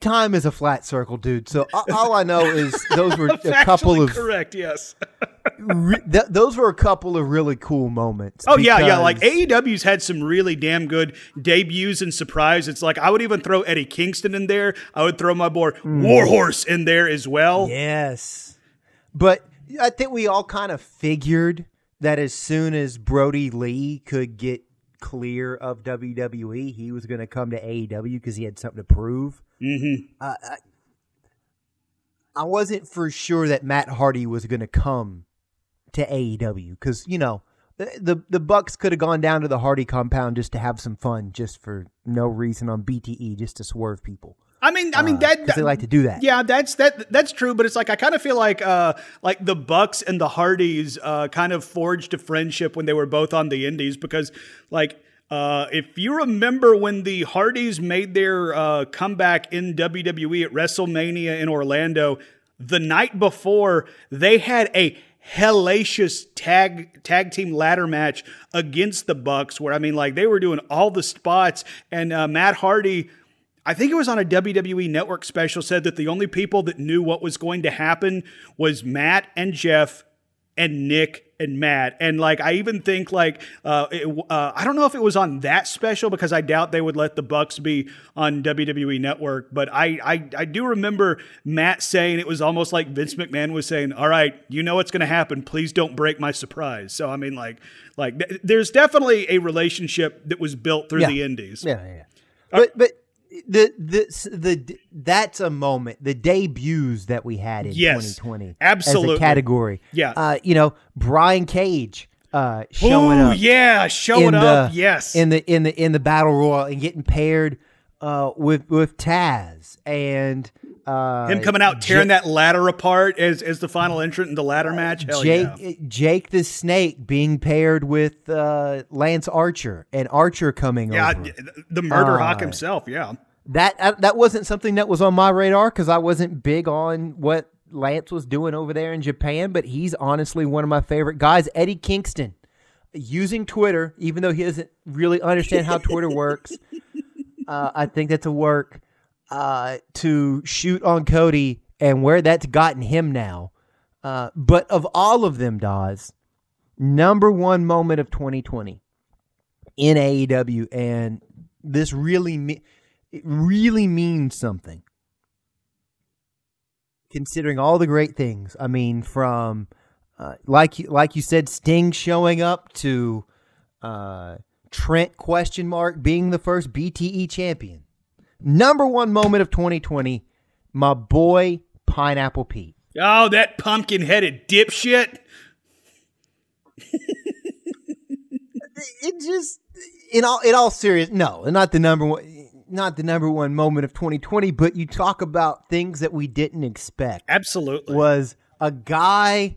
Time is a flat circle, dude. So all I know is those were a couple of correct. Yes. Those were a couple of really cool moments. Oh yeah. Like AEW's had some really damn good debuts and surprises. It's like, I would even throw Eddie Kingston in there. I would throw my boy Warhorse in there as well. Yes. But I think we all kind of figured that as soon as Brodie Lee could get clear of WWE, he was going to come to AEW because he had something to prove. Mm-hmm. I wasn't for sure that Matt Hardy was going to come to AEW because, you know, the Bucks could have gone down to the Hardy compound just to have some fun, just for no reason on BTE, just to swerve people. I mean that they like to do that. Yeah, that's true. But it's like I kind of feel like the Bucks and the Hardys kind of forged a friendship when they were both on the Indies because like. If you remember when the Hardys made their comeback in WWE at WrestleMania in Orlando, the night before, they had a hellacious tag team ladder match against the Bucks where, I mean, like they were doing all the spots and Matt Hardy, I think it was on a WWE Network special, said that the only people that knew what was going to happen was Matt and Jeff and Nick and Matt. And like, I even think like, I don't know if it was on that special because I doubt they would let the Bucks be on WWE Network. But I do remember Matt saying it was almost like Vince McMahon was saying, all right, you know, what's going to happen. Please don't break my surprise. So, I mean, like there's definitely a relationship that was built through the Indies. Yeah. But the that's a moment, the debuts that we had in 2020 absolutely. As a category. Yeah. You know, Brian Cage showing up. Yeah, showing up. Yes. In the Battle Royal and getting paired with Taz and him coming out tearing that ladder apart as the final entrant in the ladder match. Jake the Snake being paired with Lance Archer and Archer coming over. The Murder Hawk himself. Yeah. That wasn't something that was on my radar because I wasn't big on what Lance was doing over there in Japan, but he's honestly one of my favorite guys. Eddie Kingston using Twitter, even though he doesn't really understand how Twitter works. I think that's a work to shoot on Cody and where that's gotten him now. But of all of them, Dawes, number one moment of 2020 in AEW, and this really it really means something considering all the great things. I mean, from like you said, Sting showing up to Trent ? Being the first BTE champion. Number one moment of 2020, my boy Pineapple Pete. Oh, that pumpkin-headed dipshit. It just in all serious, no, not the number one moment of 2020, but you talk about things that we didn't expect. Absolutely. Was a guy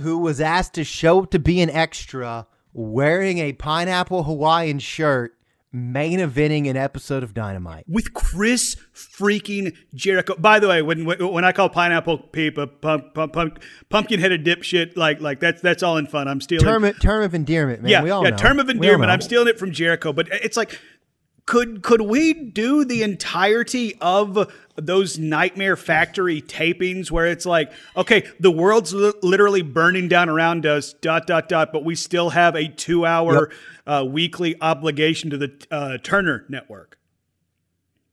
who was asked to show up to be an extra wearing a pineapple Hawaiian shirt main eventing an episode of Dynamite with Chris freaking Jericho. By the way, when I call Pineapple Peep a pumpkin-headed dipshit, like that's all in fun. I'm stealing term of endearment, man. Yeah, we all know. Term of endearment. I'm stealing it from Jericho, but it's like, could we do the entirety of those Nightmare Factory tapings where it's like, okay, the world's literally burning down around us, ... but we still have a 2-hour weekly obligation to the Turner Network.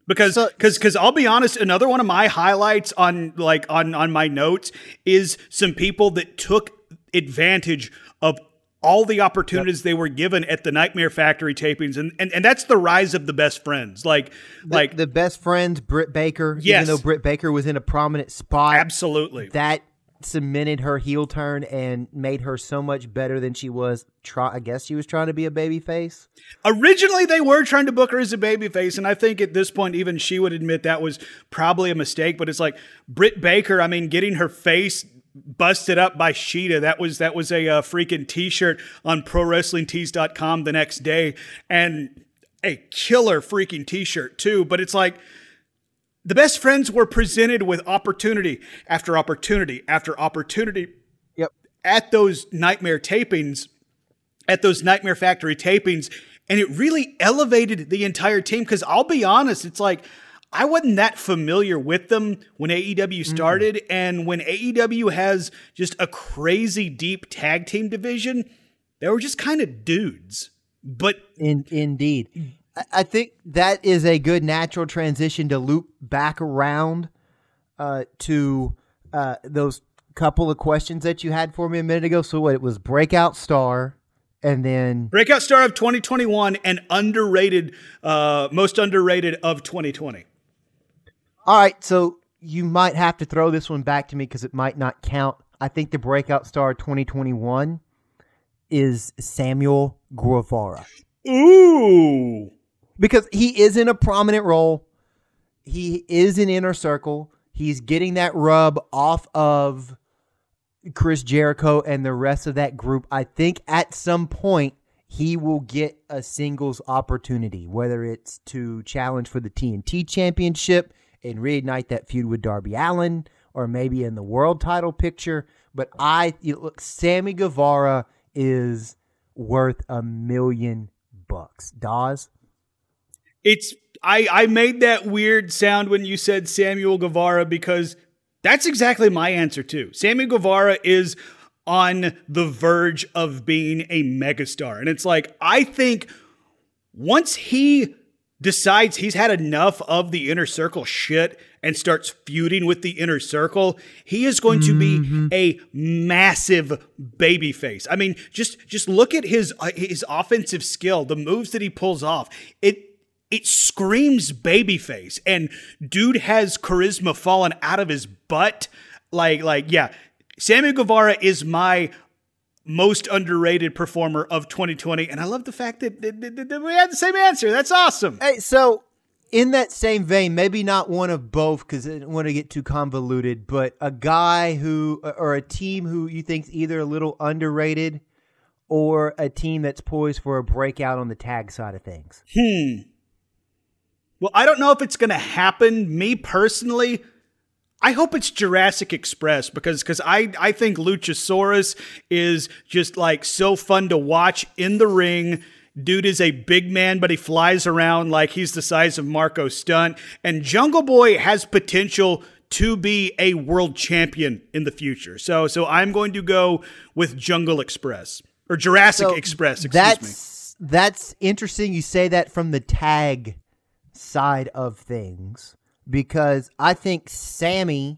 Because I'll be honest, another one of my highlights on my notes is some people that took advantage of all the opportunities they were given at the Nightmare Factory tapings, and that's the rise of the Best Friends, like the Best Friends, Britt Baker. Yes, even though Britt Baker was in a prominent spot, absolutely, that cemented her heel turn and made her so much better than she was. I guess she was trying to be a babyface. Originally, they were trying to book her as a babyface, and I think at this point, even she would admit that was probably a mistake. But it's like Britt Baker. I mean, getting her face busted up by Sheeta. That was a freaking t-shirt on ProWrestlingTees.com the next day, and a killer freaking t-shirt too. But it's like the Best Friends were presented with opportunity after opportunity after opportunity. Yep. At those Nightmare tapings, at those Nightmare Factory tapings, and it really elevated the entire team. Because I'll be honest, it's like, I wasn't that familiar with them when AEW started, and when AEW has just a crazy deep tag team division, they were just kind of dudes. But indeed, I think that is a good natural transition to loop back around to those couple of questions that you had for me a minute ago. So what, it was Breakout Star and then... Breakout Star of 2021 and underrated, most underrated of 2020. All right, so you might have to throw this one back to me because it might not count. I think the Breakout Star 2021 is Samuel Guevara. Ooh! Because he is in a prominent role. He is in Inner Circle. He's getting that rub off of Chris Jericho and the rest of that group. I think at some point he will get a singles opportunity, whether it's to challenge for the TNT Championship and reignite that feud with Darby Allin, or maybe in the world title picture. But look, Sammy Guevara is worth $1 million. Dawes? I made that weird sound when you said Samuel Guevara because that's exactly my answer too. Sammy Guevara is on the verge of being a megastar. And it's like, I think once he decides he's had enough of the Inner Circle shit and starts feuding with the Inner Circle, he is going to be a massive babyface. I mean, just look at his offensive skill, the moves that he pulls off. It screams babyface, and dude has charisma falling out of his butt. Yeah, Sammy Guevara is my most underrated performer of 2020, and I love the fact that we had the same answer. That's awesome. Hey, so in that same vein, maybe not one of both because I didn't want to get too convoluted, but a guy or a team who you think is either a little underrated or a team that's poised for a breakout on the tag side of things. Well, I don't know if it's going to happen. Me personally, I hope it's Jurassic Express because I think Luchasaurus is just like so fun to watch in the ring. Dude is a big man, but he flies around like he's the size of Marco Stunt. And Jungle Boy has potential to be a world champion in the future. So I'm going to go with Jurassic Express. Excuse me. That's interesting. You say that from the tag side of things, because I think Sammy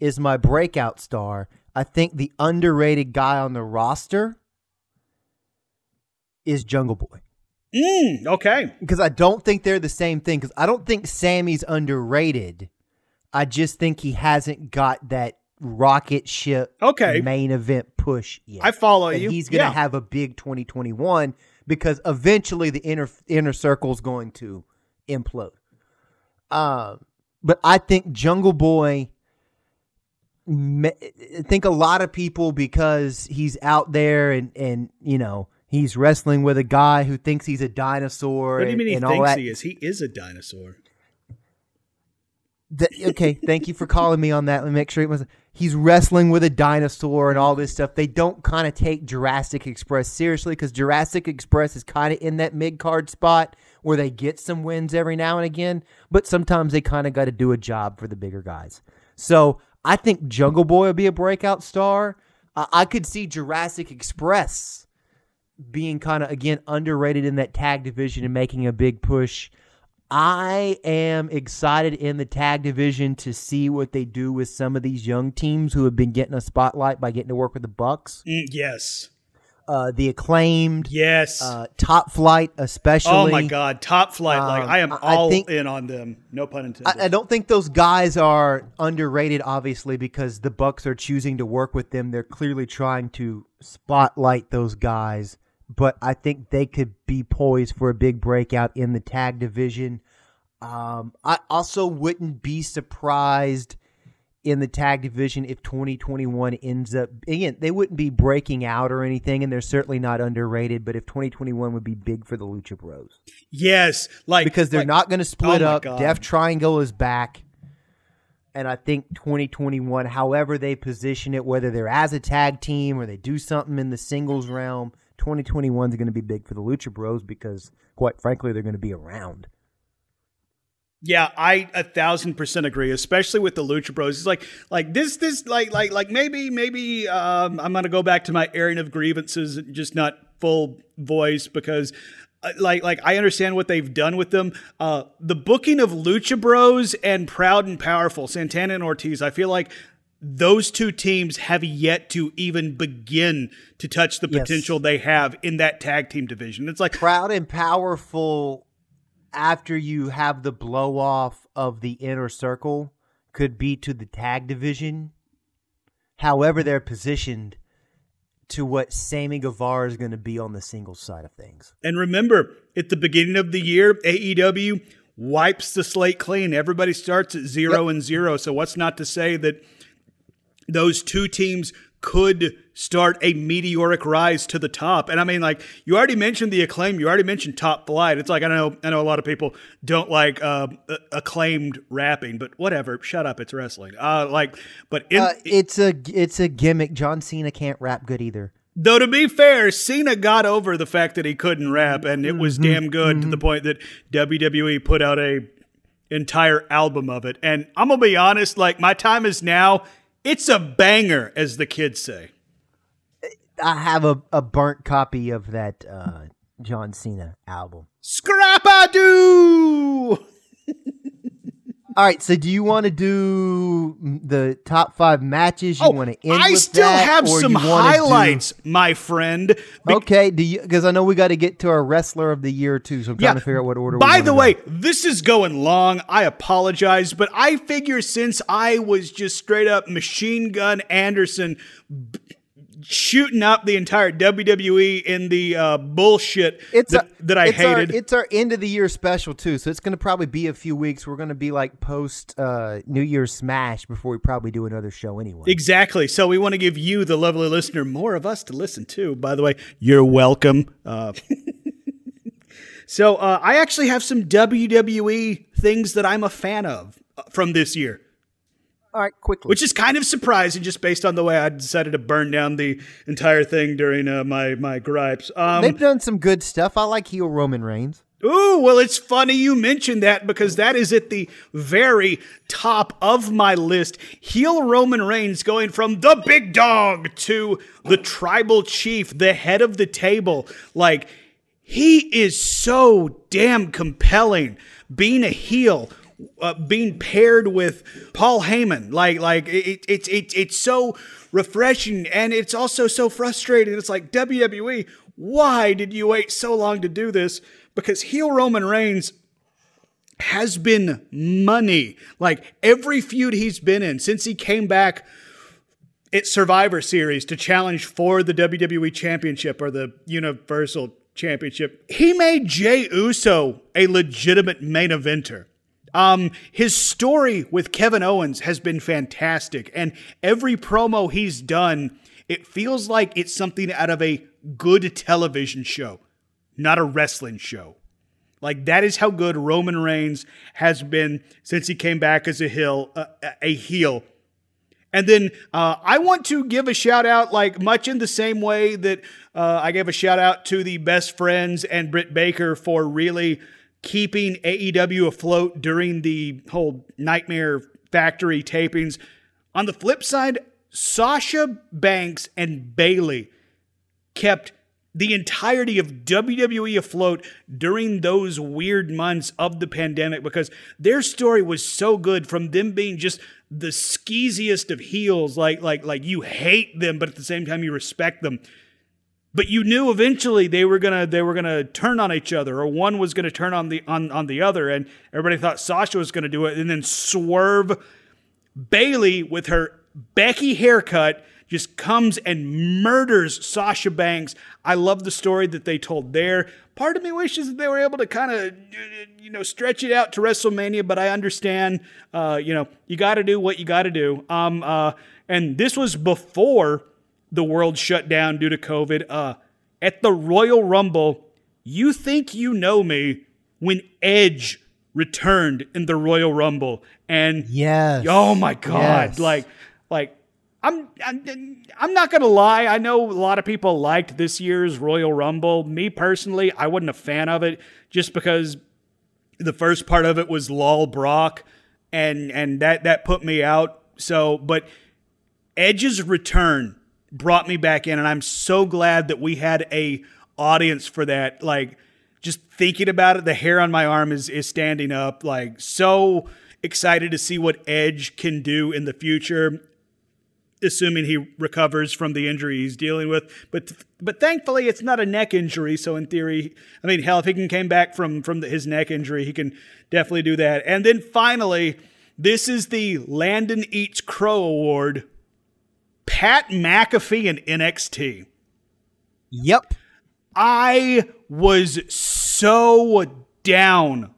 is my breakout star. I think the underrated guy on the roster is Jungle Boy. Okay. Because I don't think they're the same thing, because I don't think Sammy's underrated. I just think he hasn't got that rocket ship main event push yet. I follow you. He's going to have a big 2021 because eventually the inner circle is going to implode. But I think Jungle Boy, I think a lot of people, because he's out there and you know, he's wrestling with a guy who thinks he's a dinosaur. What do you mean he thinks he is? He is a dinosaur. Thank you for calling me on that. Let me make sure he's wrestling with a dinosaur and all this stuff. They don't kind of take Jurassic Express seriously because Jurassic Express is kind of in that mid-card spot where they get some wins every now and again, but sometimes they kind of got to do a job for the bigger guys. So I think Jungle Boy will be a breakout star. I could see Jurassic Express being kind of, again, underrated in that tag division and making a big push. I am excited in the tag division to see what they do with some of these young teams who have been getting a spotlight by getting to work with the Bucks. Yes. The Acclaimed. Yes. Top Flight, especially. Oh, my God. Top Flight. I think in on them. No pun intended. I don't think those guys are underrated, obviously, because the Bucks are choosing to work with them. They're clearly trying to spotlight those guys. But I think they could be poised for a big breakout in the tag division. I also wouldn't be surprised in the tag division if 2021 ends up... Again, they wouldn't be breaking out or anything, and they're certainly not underrated, but if 2021 would be big for the Lucha Bros. Yes. Because they're not going to split up. Death Triangle is back. And I think 2021, however they position it, whether they're as a tag team or they do something in the singles realm... 2021 is going to be big for the Lucha Bros because, quite frankly, they're going to be around. Yeah, I 1,000% agree, especially with the Lucha Bros. It's I'm going to go back to my airing of grievances, just not full voice because, I understand what they've done with them. The booking of Lucha Bros and Proud and Powerful, Santana and Ortiz, I feel like those two teams have yet to even begin to touch the potential they have in that tag team division. It's like proud and powerful after you have the blow off of the inner circle could be to the tag division. However, they're positioned to what Sammy Guevara is going to be on the singles side of things. And remember, at the beginning of the year, AEW wipes the slate clean. Everybody starts at 0-0. So what's not to say that those two teams could start a meteoric rise to the top. And I mean, like, you already mentioned the Acclaim. You already mentioned Top Flight. It's like, I know a lot of people don't like Acclaimed rapping, but whatever. Shut up. It's wrestling. It's a gimmick. John Cena can't rap good either. Though, to be fair, Cena got over the fact that he couldn't rap, and it was damn good to the point that WWE put out a entire album of it. And I'm going to be honest, like, My Time Is Now, it's a banger, as the kids say. I have a burnt copy of that John Cena album. Scrap-a-doo! All right, so do you want to do the top five matches? You want to end I with still that, have some highlights, my friend. Okay, because I know we got to get to our Wrestler of the Year, too, so I'm trying to figure out what order By the way, this is going long. I apologize, but I figure since I was just straight-up Machine Gun Anderson shooting up the entire WWE in the bullshit that I hated. It's our end of the year special too, so it's going to probably be a few weeks. We're going to be like post New Year's Smash before we probably do another show anyway. Exactly. So we want to give you, the lovely listener, more of us to listen to. By the way, you're welcome. So I actually have some WWE things that I'm a fan of from this year. All right, quickly. Which is kind of surprising, just based on the way I decided to burn down the entire thing during my gripes. They've done some good stuff. I like heel Roman Reigns. Ooh, well, it's funny you mentioned that, because that is at the very top of my list. Heel Roman Reigns going from the big dog to the tribal chief, the head of the table. Like, he is so damn compelling. Being a heel, being paired with Paul Heyman, like it's so refreshing, and it's also so frustrating. It's like, WWE, why did you wait so long to do this? Because heel Roman Reigns has been money. Like, every feud he's been in since he came back at Survivor Series to challenge for the WWE Championship or the Universal Championship, he made Jey Uso a legitimate main eventer. His story with Kevin Owens has been fantastic, and every promo he's done, it feels like it's something out of a good television show, not a wrestling show. Like, that is how good Roman Reigns has been since he came back as a heel. And then I want to give a shout-out, like, much in the same way that I gave a shout-out to the Best Friends and Britt Baker for really keeping AEW afloat during the whole Nightmare Factory tapings. On the flip side, Sasha Banks and Bayley kept the entirety of WWE afloat during those weird months of the pandemic, because their story was so good, from them being just the skeeziest of heels, like you hate them, but at the same time you respect them. But you knew eventually they were gonna turn on each other, or one was gonna turn on the other, and everybody thought Sasha was gonna do it, and then swerve Bayley with her Becky haircut just comes and murders Sasha Banks. I love the story that they told there. Part of me wishes that they were able to kind of, stretch it out to WrestleMania, but I understand, you got to do what you got to do. And this was before the world shut down due to COVID. At the Royal Rumble, You Think You Know Me, when Edge returned in the Royal Rumble, and oh my God, yes. Like I'm not gonna lie. I know a lot of people liked this year's Royal Rumble. Me personally, I wasn't a fan of it, just because the first part of it was Lol Brock, and that put me out. So, but Edge's return brought me back in, and I'm so glad that we had a audience for that. Like, just thinking about it, the hair on my arm is standing up. Like, so excited to see what Edge can do in the future. assuming he recovers from the injury he's dealing with. But thankfully, it's not a neck injury. So in theory, I mean, hell, if he can come back from his neck injury, he can definitely do that. And then finally, this is the Landon Eats Crow Award. Pat McAfee in NXT. Yep. I was so down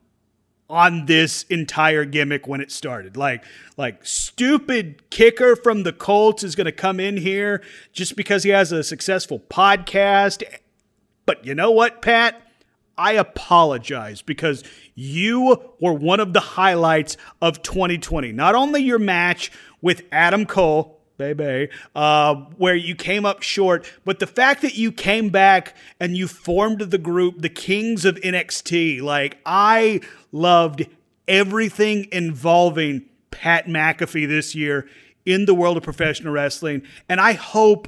on this entire gimmick when it started. Like stupid kicker from the Colts is going to come in here just because he has a successful podcast. But you know what, Pat? I apologize because you were one of the highlights of 2020. Not only your match with Adam Cole, baby, where you came up short, but the fact that you came back and you formed the group, the Kings of NXT, like I loved everything involving Pat McAfee this year in the world of professional wrestling. And I hope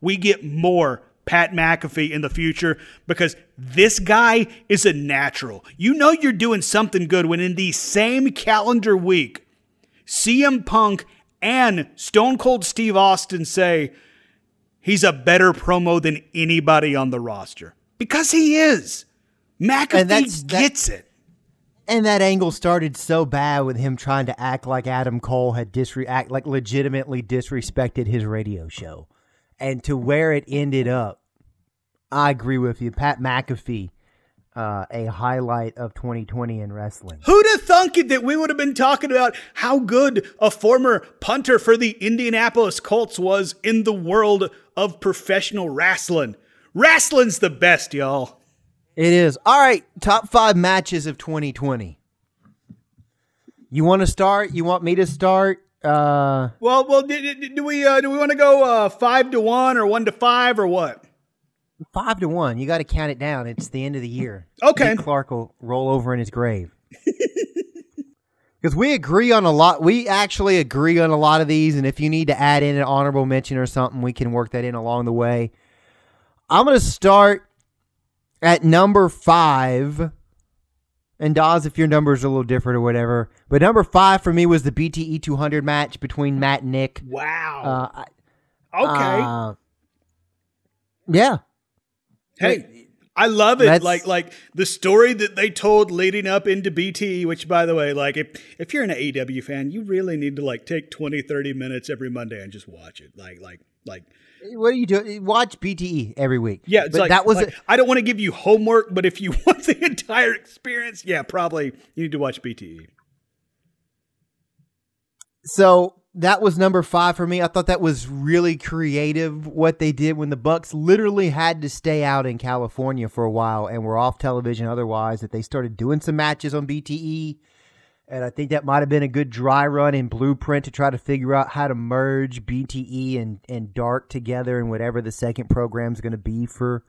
we get more Pat McAfee in the future because this guy is a natural. You know you're doing something good when in the same calendar week, CM Punk and Stone Cold Steve Austin say he's a better promo than anybody on the roster. Because he is. McAfee gets it. And that angle started so bad with him trying to act like Adam Cole had legitimately disrespected his radio show. And to where it ended up, I agree with you. Pat McAfee, a highlight of 2020 in wrestling. Who'd have thunk it that we would have been talking about how good a former punter for the Indianapolis Colts was in the world of professional wrestling? Wrestling's the best, y'all. It is. All right, top 5 matches of 2020. You want to start? You want me to start? Well, do we want to go 5-1 or 1-5 or what? 5-1. You got to count it down. It's the end of the year. Okay. Nick Clark will roll over in his grave. Because we agree on a lot. We actually agree on a lot of these. And if you need to add in an honorable mention or something, we can work that in along the way. I'm going to start at number 5. And Dawes, if your numbers are a little different or whatever. But number 5 for me was the BTE 200 match between Matt and Nick. Wow. Yeah. Hey, I love it. Like the story that they told leading up into BTE, which by the way, like if you're an AEW fan, you really need to like take 20, 30 minutes every Monday and just watch it. Like what do you do? Watch BTE every week. Yeah, but like, that was like, I don't want to give you homework, but if you want the entire experience, yeah, probably you need to watch BTE. So that was number 5 for me. I thought that was really creative what they did when the Bucks literally had to stay out in California for a while and were off television otherwise, that they started doing some matches on BTE. And I think that might have been a good dry run and blueprint to try to figure out how to merge BTE and Dark together and whatever the second program is going to be for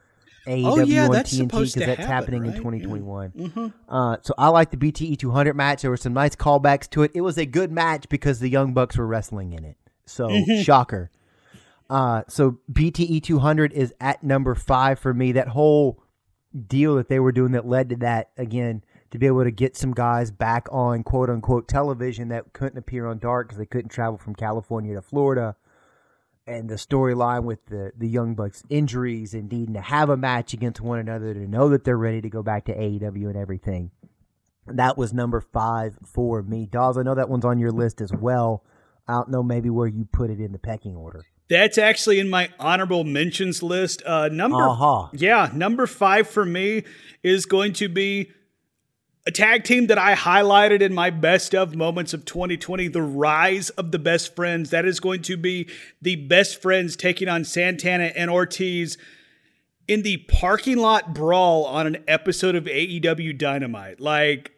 AEW and TNT, because that's happening in 2021. Yeah. Mm-hmm. So I like the BTE 200 match. There were some nice callbacks to it. It was a good match because the Young Bucks were wrestling in it. So shocker. So BTE 200 is at number 5 for me. That whole deal that they were doing that led to that, again, to be able to get some guys back on quote unquote television that couldn't appear on Dark because they couldn't travel from California to Florida. And the storyline with the Young Bucks injuries and needing to have a match against one another to know that they're ready to go back to AEW and everything. That was number 5 for me. Dawes, I know that one's on your list as well. I don't know maybe where you put it in the pecking order. That's actually in my honorable mentions list. Number 5 for me is going to be a tag team that I highlighted in my best of moments of 2020, the rise of the Best Friends. That is going to be the Best Friends taking on Santana and Ortiz in the parking lot brawl on an episode of AEW Dynamite. Like,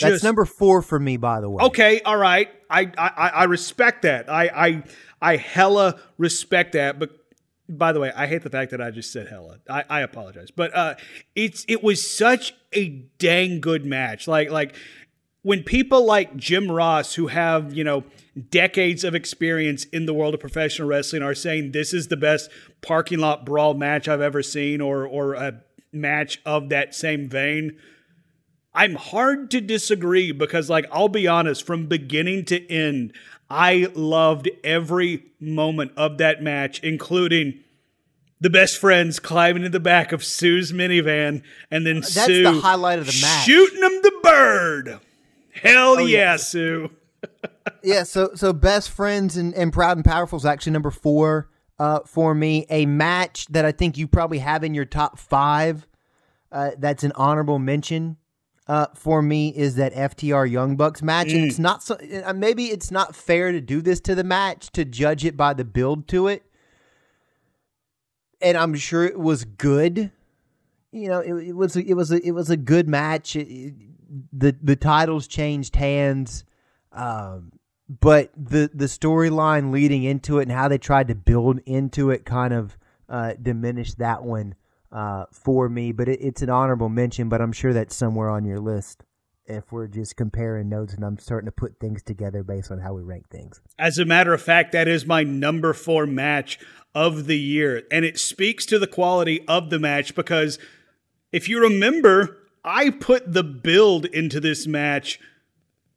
that's number 4 for me, by the way. Okay, all right. I respect that. I hella respect that. But by the way, I hate the fact that I just said hella. I apologize. But it was such a dang good match. Like when people like Jim Ross, who have, you know, decades of experience in the world of professional wrestling, are saying this is the best parking lot brawl match I've ever seen, or a match of that same vein. I'm hard to disagree because, like, I'll be honest, from beginning to end, I loved every moment of that match, including the best friends climbing in the back of Sue's minivan and then that's Sue the highlight of the match. Shooting him the bird. Hell yeah, Sue. Yeah, so best friends and proud and powerful is actually number 4 for me. A match that I think you probably have in your top 5 that's an honorable mention for me is that FTR Young Bucks match. And it's not so, maybe it's not fair to do this to the match, to judge it by the build to it. And I'm sure it was good. You know, it was a good match. The titles changed hands. But the storyline leading into it and how they tried to build into it kind of diminished that one for me. But it's an honorable mention, but I'm sure that's somewhere on your list if we're just comparing notes and I'm starting to put things together based on how we rank things. As a matter of fact, that is my number 4 match of the year. And it speaks to the quality of the match because if you remember, I put the build into this match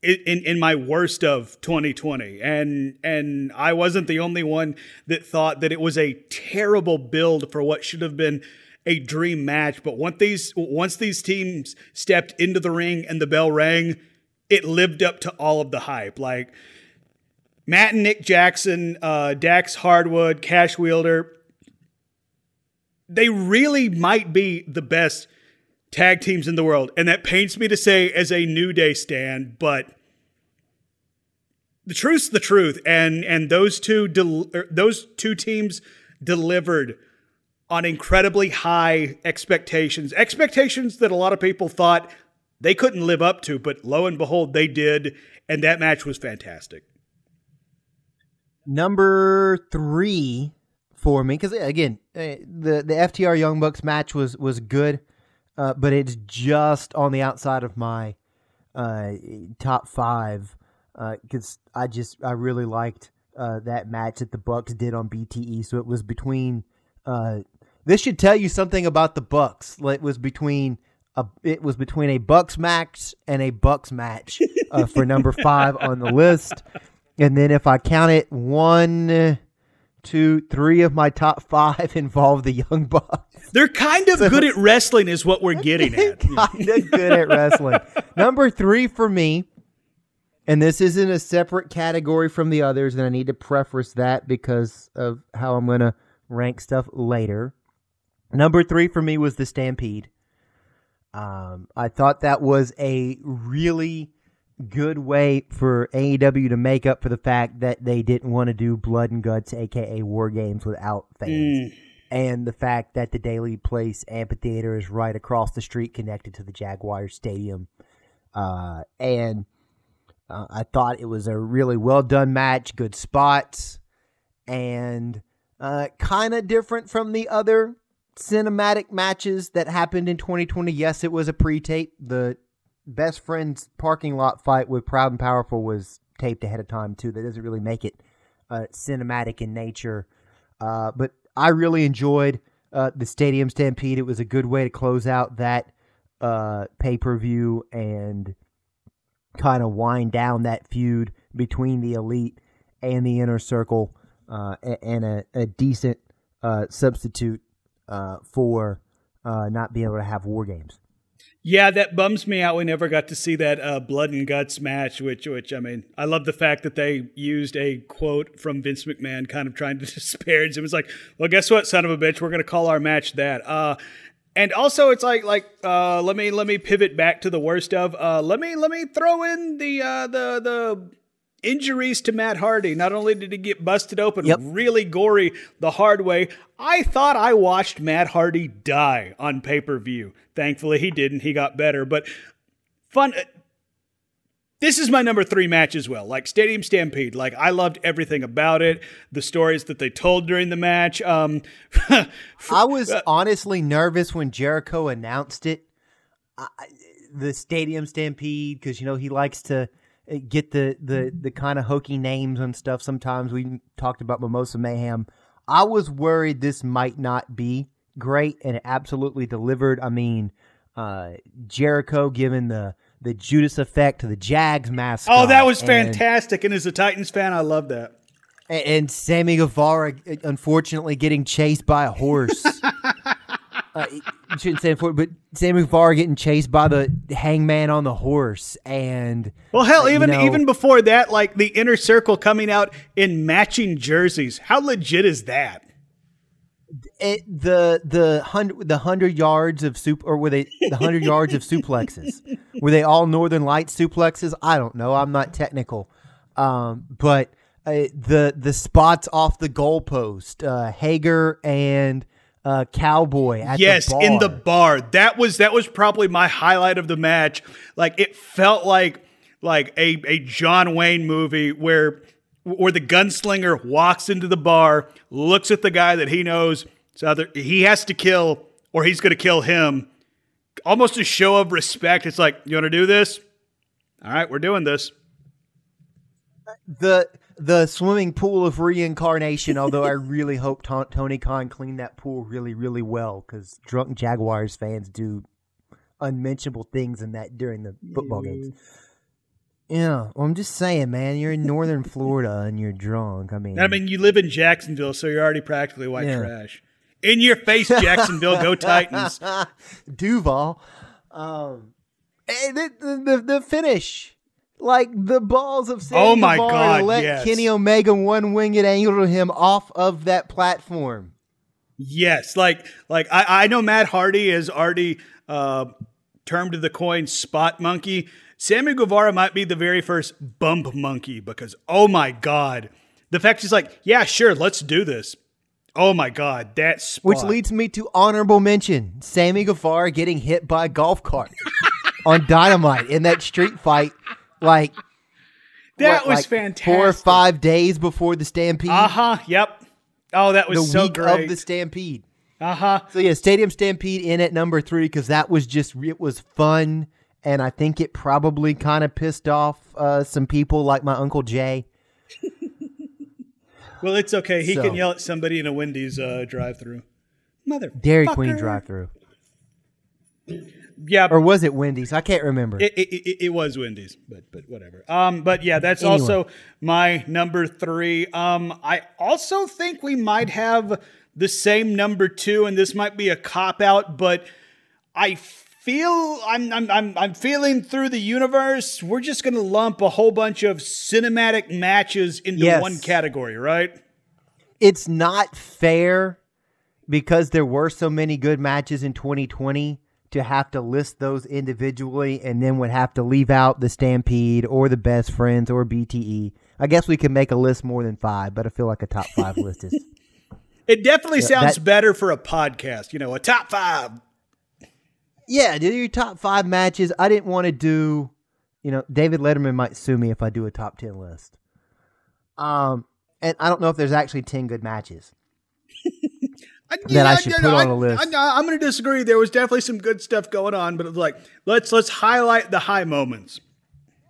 in my worst of 2020. And I wasn't the only one that thought that it was a terrible build for what should have been a dream match. But once these teams stepped into the ring and the bell rang, it lived up to all of the hype. Like Matt and Nick Jackson, Dax Hardwood, Cash Wheeler, they really might be the best tag teams in the world. And that pains me to say as a New Day stan, but the truth's the truth. And those two teams delivered on incredibly high expectations that a lot of people thought they couldn't live up to, but lo and behold, they did. And that match was fantastic. Number 3 for me, because again, the FTR Young Bucks match was good. But it's just on the outside of my top 5 because I really liked that match that the Bucks did on BTE. So it was between this should tell you something about the Bucks. It was between a Bucks match and a Bucks match for number 5 on the list. And then if I count it, 1, 2, 3 of my top 5 involve the Young Bucks. They're kind of good at wrestling is what we're getting at. Kind of good at wrestling. Number 3 for me, and this isn't a separate category from the others, and I need to preface that because of how I'm going to rank stuff later. Number 3 for me was the Stampede. I thought that was a really good way for AEW to make up for the fact that they didn't want to do Blood and Guts, aka War Games, without fans. And the fact that the Daily Place Amphitheater is right across the street connected to the Jaguar Stadium. And I thought it was a really well done match, good spots, and kind of different from the other cinematic matches that happened in 2020. Yes, it was a pre-tape. The Best Friend's parking lot fight with Proud and Powerful was taped ahead of time, too. That doesn't really make it cinematic in nature. But I really enjoyed the Stadium Stampede. It was a good way to close out that pay-per-view and kind of wind down that feud between the Elite and the Inner Circle and a decent substitute for not being able to have War Games. Yeah, that bums me out. We never got to see that Blood and Guts match, which I mean, I love the fact that they used a quote from Vince McMahon kind of trying to disparage. It was like, well, guess what, son of a bitch? We're going to call our match that. And also it's like let me pivot back to the worst of. Let me throw in the injuries to Matt Hardy. Not only did he get busted open, really gory the hard way, I thought I watched Matt Hardy die on pay-per-view. Thankfully, he didn't. He got better. But fun. This is my number 3 match as well. Like Stadium Stampede. Like I loved everything about it. The stories that they told during the match. I was honestly nervous when Jericho announced it. The Stadium Stampede, because you know he likes to get the kind of hokey names and stuff. Sometimes we talked about Mimosa Mayhem. I was worried this might not be great, and it absolutely delivered. I mean, Jericho giving the Judas effect to the Jags mascot. Oh, that was fantastic. And as a Titans fan, I love that. And Sammy Guevara, unfortunately, getting chased by a horse. Shouldn't say it, but Sammy Guevara getting chased by the hangman on the horse. And well, hell, even before that, like the Inner Circle coming out in matching jerseys. How legit is that? The 100 yards of soup, or were they the 100 yards of suplexes? Were they all Northern Light suplexes? I don't know. I'm not technical, but the spots off the goalpost, Hager and Cowboy at the bar. Yes, in the bar. That was probably my highlight of the match. Like it felt like a John Wayne movie where the gunslinger walks into the bar, looks at the guy that he knows, it's either he has to kill or he's going to kill him. Almost a show of respect. It's like, you want to do this? All right, we're doing this. The swimming pool of reincarnation, although I really hope Tony Khan cleaned that pool really, really well, because drunk Jaguars fans do unmentionable things in that during the football games. Yeah, well, I'm just saying, man. You're in Northern Florida and you're drunk. I mean, you live in Jacksonville, so you're already practically white trash. In your face, Jacksonville, go Titans, Duval. And the finish, like the balls of Sammy Guevara let Kenny Omega one-winged angle him off of that platform. Yes, like I know Matt Hardy has already termed the coin spot monkey. Sammy Guevara might be the very first bump monkey because, oh my God, the fact he's like, yeah, sure, let's do this. Oh my God, that spot. Which leads me to honorable mention, Sammy Guevara getting hit by a golf cart on Dynamite in that street fight. Like, that was fantastic. 4 or 5 days before the Stampede. Uh-huh, yep. Oh, that was so great. The week of the Stampede. Uh-huh. So yeah, Stadium Stampede in at number 3 because that was just, it was fun. And I think it probably kind of pissed off some people like my Uncle Jay. Well, it's okay. He can yell at somebody in a Wendy's drive-thru. Motherfucker. Dairy Queen drive-thru. Yeah. Or was it Wendy's? I can't remember. It was Wendy's, but whatever. But yeah, that's anyway. Also my number 3. I also think we might have the same number 2, and this might be a cop-out, but I feel I'm feeling through the universe. We're just going to lump a whole bunch of cinematic matches into one category, right? It's not fair because there were so many good matches in 2020 to have to list those individually and then would have to leave out the Stampede or the Best Friends or BTE. I guess we can make a list more than 5, but I feel like a top 5 list is. It definitely sounds better for a podcast, you know, a top 5. Yeah, do your top 5 matches. I didn't want to do, you know, David Letterman might sue me if I do a top 10 list. And I don't know if there's actually 10 good matches I should put on a list. I'm going to disagree. There was definitely some good stuff going on, but it was like let's highlight the high moments.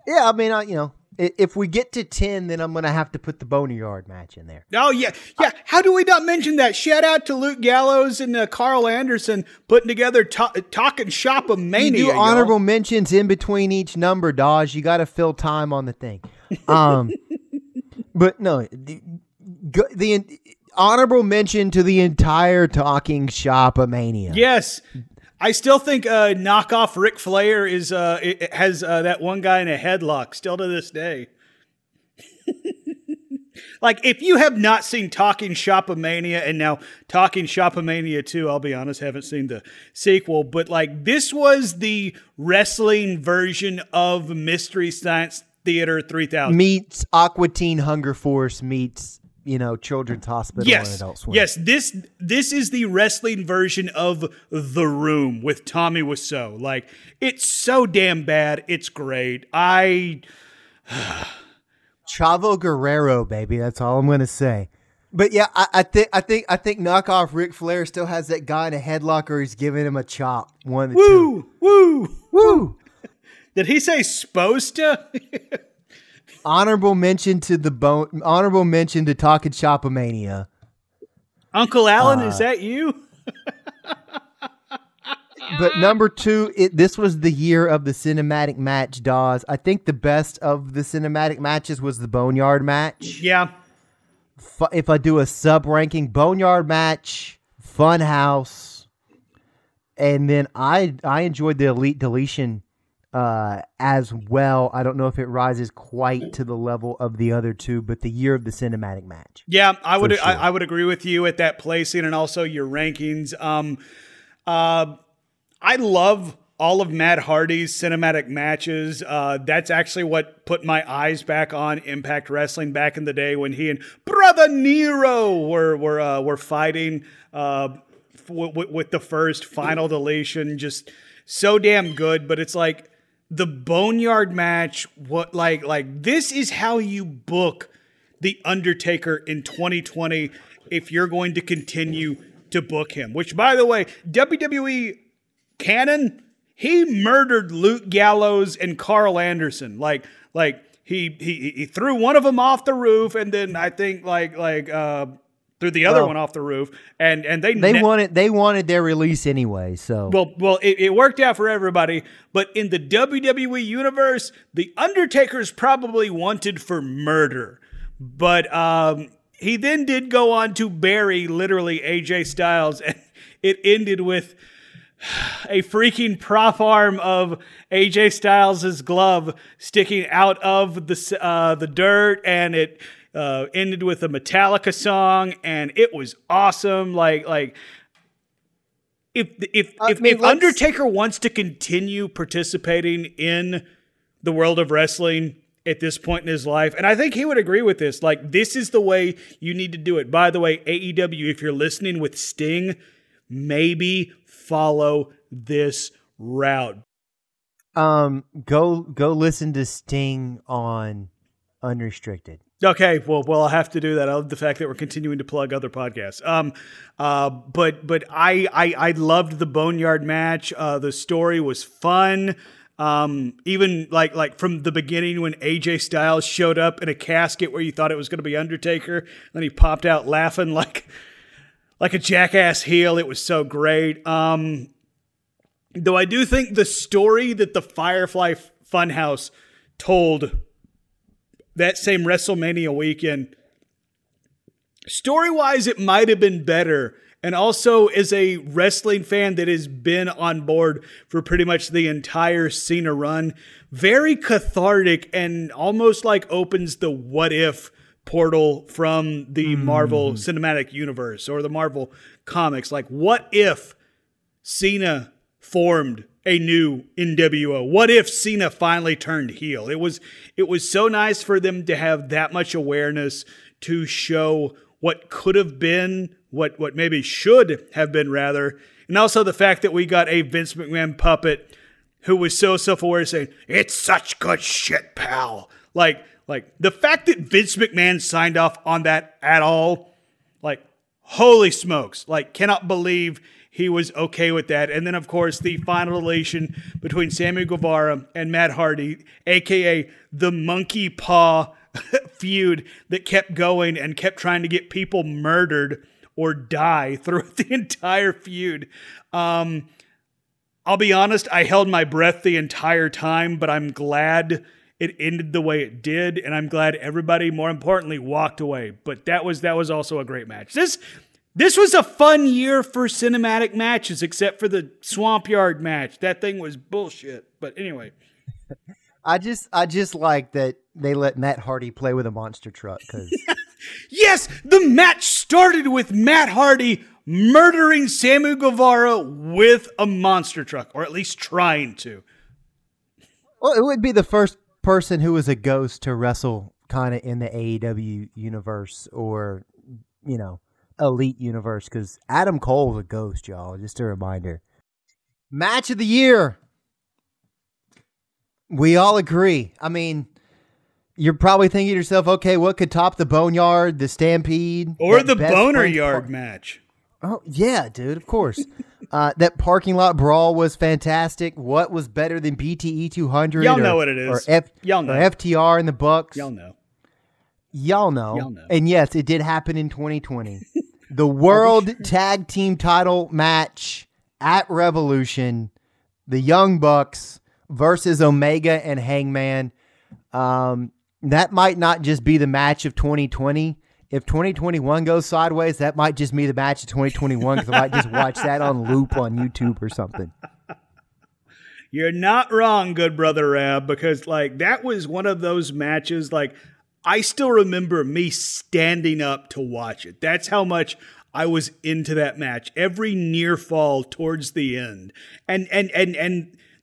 Yeah, I mean, if we get to 10, then I'm going to have to put the Boneyard match in there. Oh, yeah. Yeah. How do we not mention that? Shout out to Luke Gallows and Carl Anderson putting together Talking Shop of Mania. You do honorable mentions in between each number, Dodge. You got to fill time on the thing. But no, the honorable mention to the entire Talking Shop of Mania. Yes. I still think knockoff Ric Flair is has that one guy in a headlock still to this day. Like, if you have not seen Talking Shop of Mania and now Talking Shop of Mania 2, I'll be honest, haven't seen the sequel, but like this was the wrestling version of Mystery Science Theater 3000. Meets Aqua Teen Hunger Force meets... you know, Children's Hospital and Adult Swim. Yes, this is the wrestling version of The Room with Tommy Wiseau. Like, it's so damn bad. It's great. Chavo Guerrero, baby. That's all I'm gonna say. But yeah, I think knockoff Ric Flair still has that guy in a headlock, or he's giving him a chop. One of the two. Woo! Did he say sposta? Honorable mention to Talking Shop-a-mania. Uncle Alan, is that you? But number two, this was the year of the cinematic match, Dawes. I think the best of the cinematic matches was the Boneyard match. Yeah. If I do a sub-ranking, Boneyard match, Funhouse, and then I enjoyed the Elite Deletion as well. I don't know if it rises quite to the level of the other two, but the year of the cinematic match. Yeah, I would sure. I would agree with you at that placing and also your rankings. I love all of Matt Hardy's cinematic matches. That's actually what put my eyes back on Impact Wrestling back in the day when he and Brother Nero were fighting with the first Final Deletion. Just so damn good, but it's like the Boneyard match. What like this is how you book the Undertaker in 2020 if you're going to continue to book him. Which, by the way, WWE canon, he murdered Luke Gallows and Carl Anderson. Like he threw one of them off the roof, and then I think like threw the other one off the roof, and they wanted their release anyway. So it worked out for everybody. But in the WWE universe, the Undertaker's probably wanted for murder. But he then did go on to bury literally AJ Styles, and it ended with a freaking prop arm of AJ Styles' glove sticking out of the dirt, and it ended with a Metallica song, and it was awesome. Like if Undertaker wants to continue participating in the world of wrestling at this point in his life, and I think he would agree with this, like this is the way you need to do it. By the way, AEW, if you're listening with Sting, maybe follow this route. Go listen to Sting on Unrestricted. Okay, well, I'll have to do that. I love the fact that we're continuing to plug other podcasts. But I loved the Boneyard match. The story was fun. Even like from the beginning when AJ Styles showed up in a casket where you thought it was going to be Undertaker, and then he popped out laughing like a jackass heel. It was so great. Though I do think the story that the Firefly Funhouse told that same WrestleMania weekend, story-wise, it might have been better. And also, as a wrestling fan that has been on board for pretty much the entire Cena run, very cathartic and almost like opens the what-if portal from the Marvel Cinematic Universe or the Marvel Comics. Like, what if Cena formed a new NWO? What if Cena finally turned heel? It was so nice for them to have that much awareness to show what could have been, what maybe should have been rather. And also the fact that we got a Vince McMahon puppet who was so self-aware saying, "It's such good shit, pal." Like the fact that Vince McMahon signed off on that at all, like, holy smokes. Like, cannot believe he was okay with that. And then, of course, the final relation between Sammy Guevara and Matt Hardy, a.k.a. the monkey paw feud that kept going and kept trying to get people murdered or die throughout the entire feud. I'll be honest, I held my breath the entire time, but I'm glad it ended the way it did, and I'm glad everybody, more importantly, walked away. But that was also a great match. This was a fun year for cinematic matches, except for the Swamp Yard match. That thing was bullshit. But anyway, I just like that they let Matt Hardy play with a monster truck. Cause yes, the match started with Matt Hardy murdering Sammy Guevara with a monster truck, or at least trying to. Well, it would be the first person who was a ghost to wrestle kind of in the AEW universe, or you know, Elite universe, because Adam Cole's a ghost, y'all. Just a reminder. Match of the year. We all agree. I mean, you're probably thinking to yourself, okay, what could top the Boneyard, the Stampede, or the Boner Yard match? Oh yeah, dude, of course. That parking lot brawl was fantastic. What was better than BTE 200? Y'all know what it is. Y'all know. Or FTR and the Bucks. Y'all know. Y'all know. Y'all know. And yes, it did happen in 2020. The World Tag Team Title match at Revolution, the Young Bucks versus Omega and Hangman. That might not just be the match of 2020. If 2021 goes sideways, that might just be the match of 2021 because I might just watch that on loop on YouTube or something. You're not wrong, good brother Rab, because like that was one of those matches. Like I still remember me standing up to watch it. That's how much I was into that match. Every near fall towards the end, and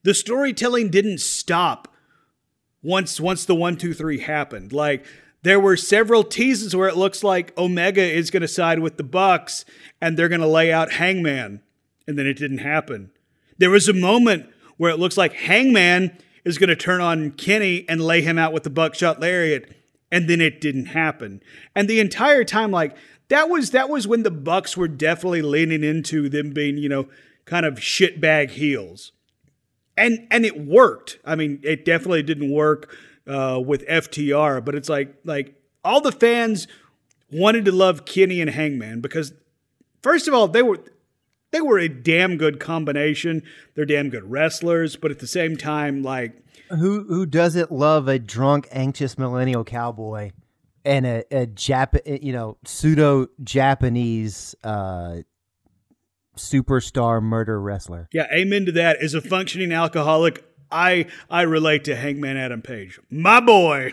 the storytelling didn't stop once the 1, 2, 3 happened. Like there were several teases where it looks like Omega is going to side with the Bucks and they're going to lay out Hangman, and then it didn't happen. There was a moment where it looks like Hangman is going to turn on Kenny and lay him out with the buckshot lariat, and then it didn't happen. And the entire time, like that was when the Bucks were definitely leaning into them being, you know, kind of shitbag heels, and it worked. I mean, it definitely didn't work with FTR, but it's like all the fans wanted to love Kenny and Hangman because, first of all, they were a damn good combination. They're damn good wrestlers, but at the same time, like who doesn't love a drunk, anxious millennial cowboy and a pseudo Japanese superstar murder wrestler? Yeah, amen to that. As a functioning alcoholic, I relate to Hangman Adam Page, my boy.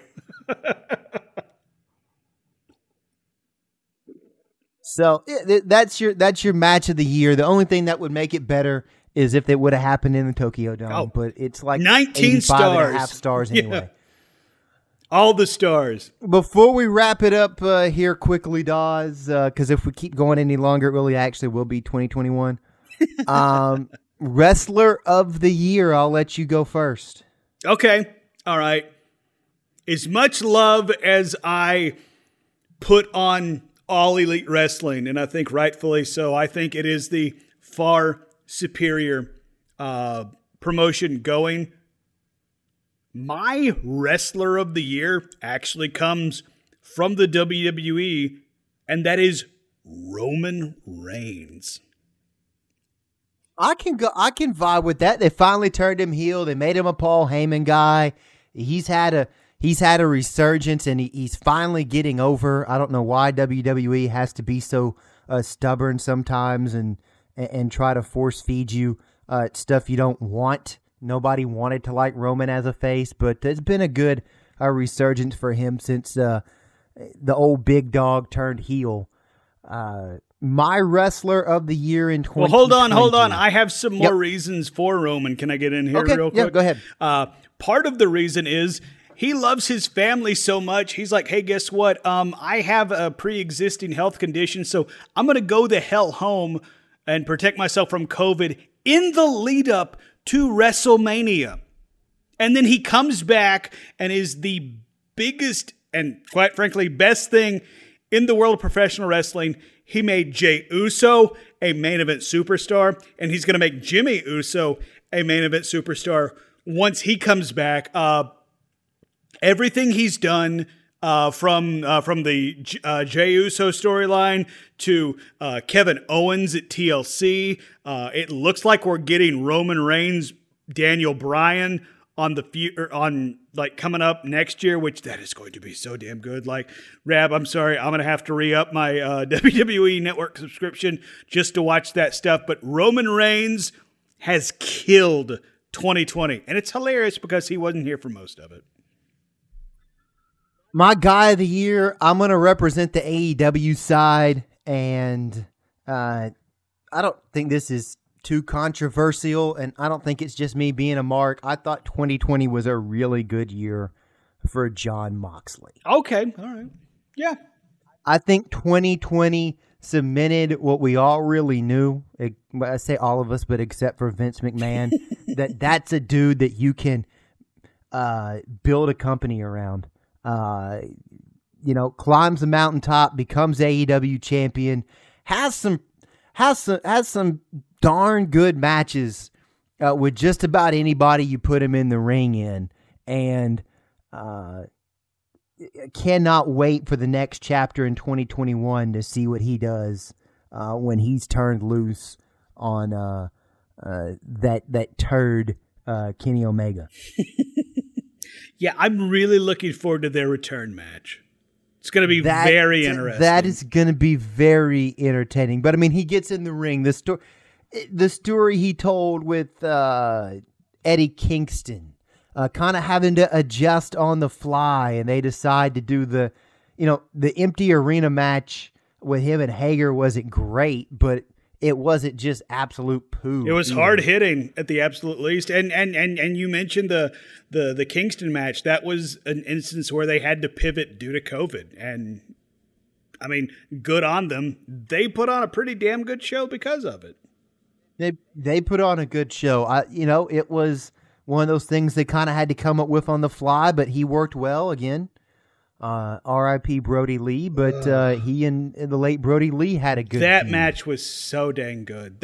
So that's your match of the year. The only thing that would make it better is if it would have happened in the Tokyo Dome, but it's like 19 stars. And a half stars anyway. Yeah. All the stars. Before we wrap it up here quickly, Dawes, because if we keep going any longer, it really actually will be 2021. Wrestler of the year, I'll let you go first. Okay. All right. As much love as I put on All Elite Wrestling, and I think rightfully so, I think it is the far superior promotion going. My wrestler of the year actually comes from the WWE, and that is Roman Reigns. I can vibe with that. They finally turned him heel. They made him a Paul Heyman guy. He's had a resurgence, and he's finally getting over. I don't know why WWE has to be so stubborn sometimes and try to force feed you stuff you don't want. Nobody wanted to like Roman as a face, but there's been a good resurgence for him since the old big dog turned heel. My wrestler of the year in 2020. Well, hold on. I have some more reasons for Roman. Can I get in here real quick? Yeah, go ahead. Part of the reason is he loves his family so much. He's like, hey, guess what? I have a pre-existing health condition, so I'm going to go the hell home and protect myself from COVID in the lead up to WrestleMania. And then he comes back and is the biggest and, quite frankly, best thing in the world of professional wrestling. He made Jey Uso a main event superstar, and he's going to make Jimmy Uso a main event superstar once he comes back. Everything he's done from the Jey Uso storyline to Kevin Owens at TLC, it looks like we're getting Roman Reigns, Daniel Bryan on like coming up next year, which that is going to be so damn good. Like Rab, I'm sorry, I'm gonna have to re-up my WWE Network subscription just to watch that stuff. But Roman Reigns has killed 2020, and it's hilarious because he wasn't here for most of it. My guy of the year, I'm going to represent the AEW side, and I don't think this is too controversial, and I don't think it's just me being a mark. I thought 2020 was a really good year for Jon Moxley. Okay, all right. Yeah. I think 2020 cemented what we all really knew. I say all of us, but except for Vince McMahon, that's a dude that you can build a company around. Climbs the mountaintop, becomes AEW champion, has some darn good matches with just about anybody you put him in the ring in, and cannot wait for the next chapter in 2021 to see what he does when he's turned loose on that turd Kenny Omega. Yeah, I'm really looking forward to their return match. It's going to be very interesting. That is going to be very entertaining. But, I mean, he gets in the ring. The story he told with Eddie Kingston, kind of having to adjust on the fly, and they decide to do the empty arena match with him and Hager wasn't great, but it wasn't just absolute poo. It was hard hitting at the absolute least. And you mentioned the Kingston match. That was an instance where they had to pivot due to COVID. And I mean, good on them. They put on a pretty damn good show because of it. They put on a good show. It was one of those things they kind of had to come up with on the fly, but he worked well again. R.I.P. Brodie Lee, but he and the late Brodie Lee had a good that team. Match was so dang good.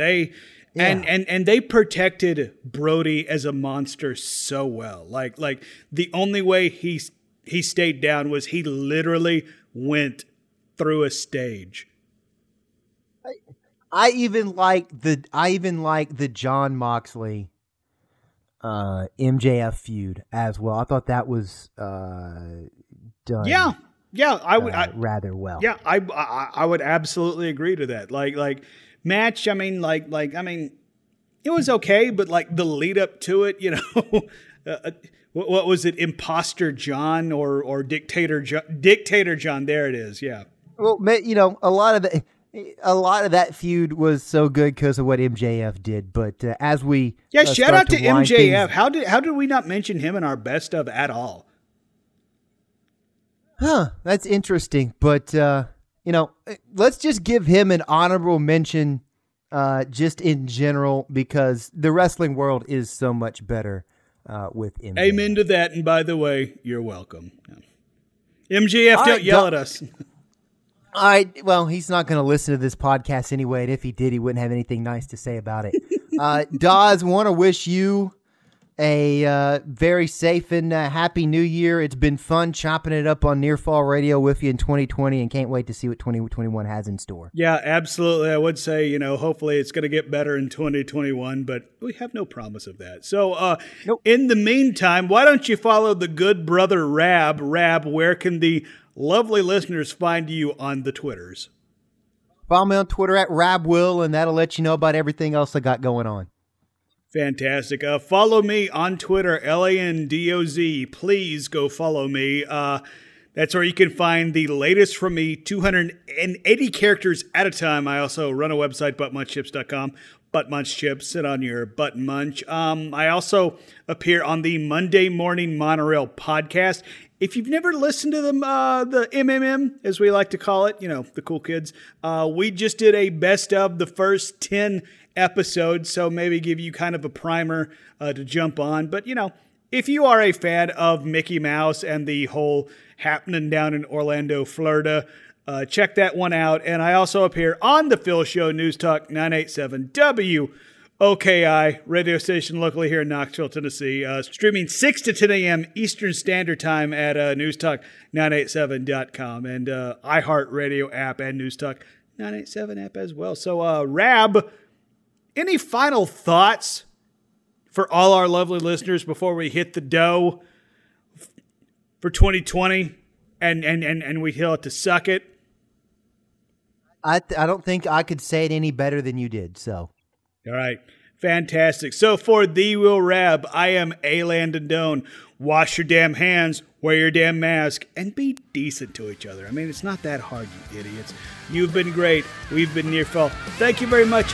And they protected Brodie as a monster so well. Like the only way he stayed down was he literally went through a stage. I even like the John Moxley MJF feud as well. I thought that was done. Yeah, I would rather well. Yeah, I would absolutely agree to that. Like match. I mean, it was okay, but like the lead up to it, what was it? Imposter John or Dictator John? Dictator John. There it is. Yeah. Well, a lot of that feud was so good because of what MJF did. But as we shout out to MJF. Things, how did we not mention him in our best of at all? Huh, that's interesting. But, let's just give him an honorable mention just in general, because the wrestling world is so much better with MJF. Amen to that. And by the way, you're welcome. MJF, don't yell at us. Well, he's not going to listen to this podcast anyway. And if he did, he wouldn't have anything nice to say about it. Dawes, want to wish you a very safe and happy new year. It's been fun chopping it up on Nearfall Radio with you in 2020, and can't wait to see what 2021 has in store. Yeah, absolutely. I would say, hopefully it's going to get better in 2021, but we have no promise of that. So nope. In the meantime, why don't you follow the good brother Rab? Rab, where can the lovely listeners find you on the Twitters? Follow me on Twitter at RabWill, and that'll let you know about everything else I got going on. Fantastic. Follow me on Twitter, LANDOZ. Please go follow me. That's where you can find the latest from me, 280 characters at a time. I also run a website, buttmunchchips.com. Butt Munch Chips, sit on your butt and munch. I also appear on the Monday Morning Monorail podcast. If you've never listened to them, the MMM, as we like to call it, the cool kids, we just did a best of the first 10 episodes, so maybe give you kind of a primer to jump on. But, if you are a fan of Mickey Mouse and the whole happening down in Orlando, Florida, check that one out. And I also appear on The Phil Show, News Talk 987 WOKI, radio station locally here in Knoxville, Tennessee, streaming 6 to 10 a.m. Eastern Standard Time at newstalk987.com and iHeartRadio app and Newstalk 987 app as well. So, Rab, any final thoughts for all our lovely listeners before we hit the dough for 2020 and we heal it to suck it? I don't think I could say it any better than you did, so. All right. Fantastic. So for the Will Rab, I am A. Landon Doan. Wash your damn hands, wear your damn mask, and be decent to each other. I mean, it's not that hard, you idiots. You've been great. We've been Nearfall. Thank you very much.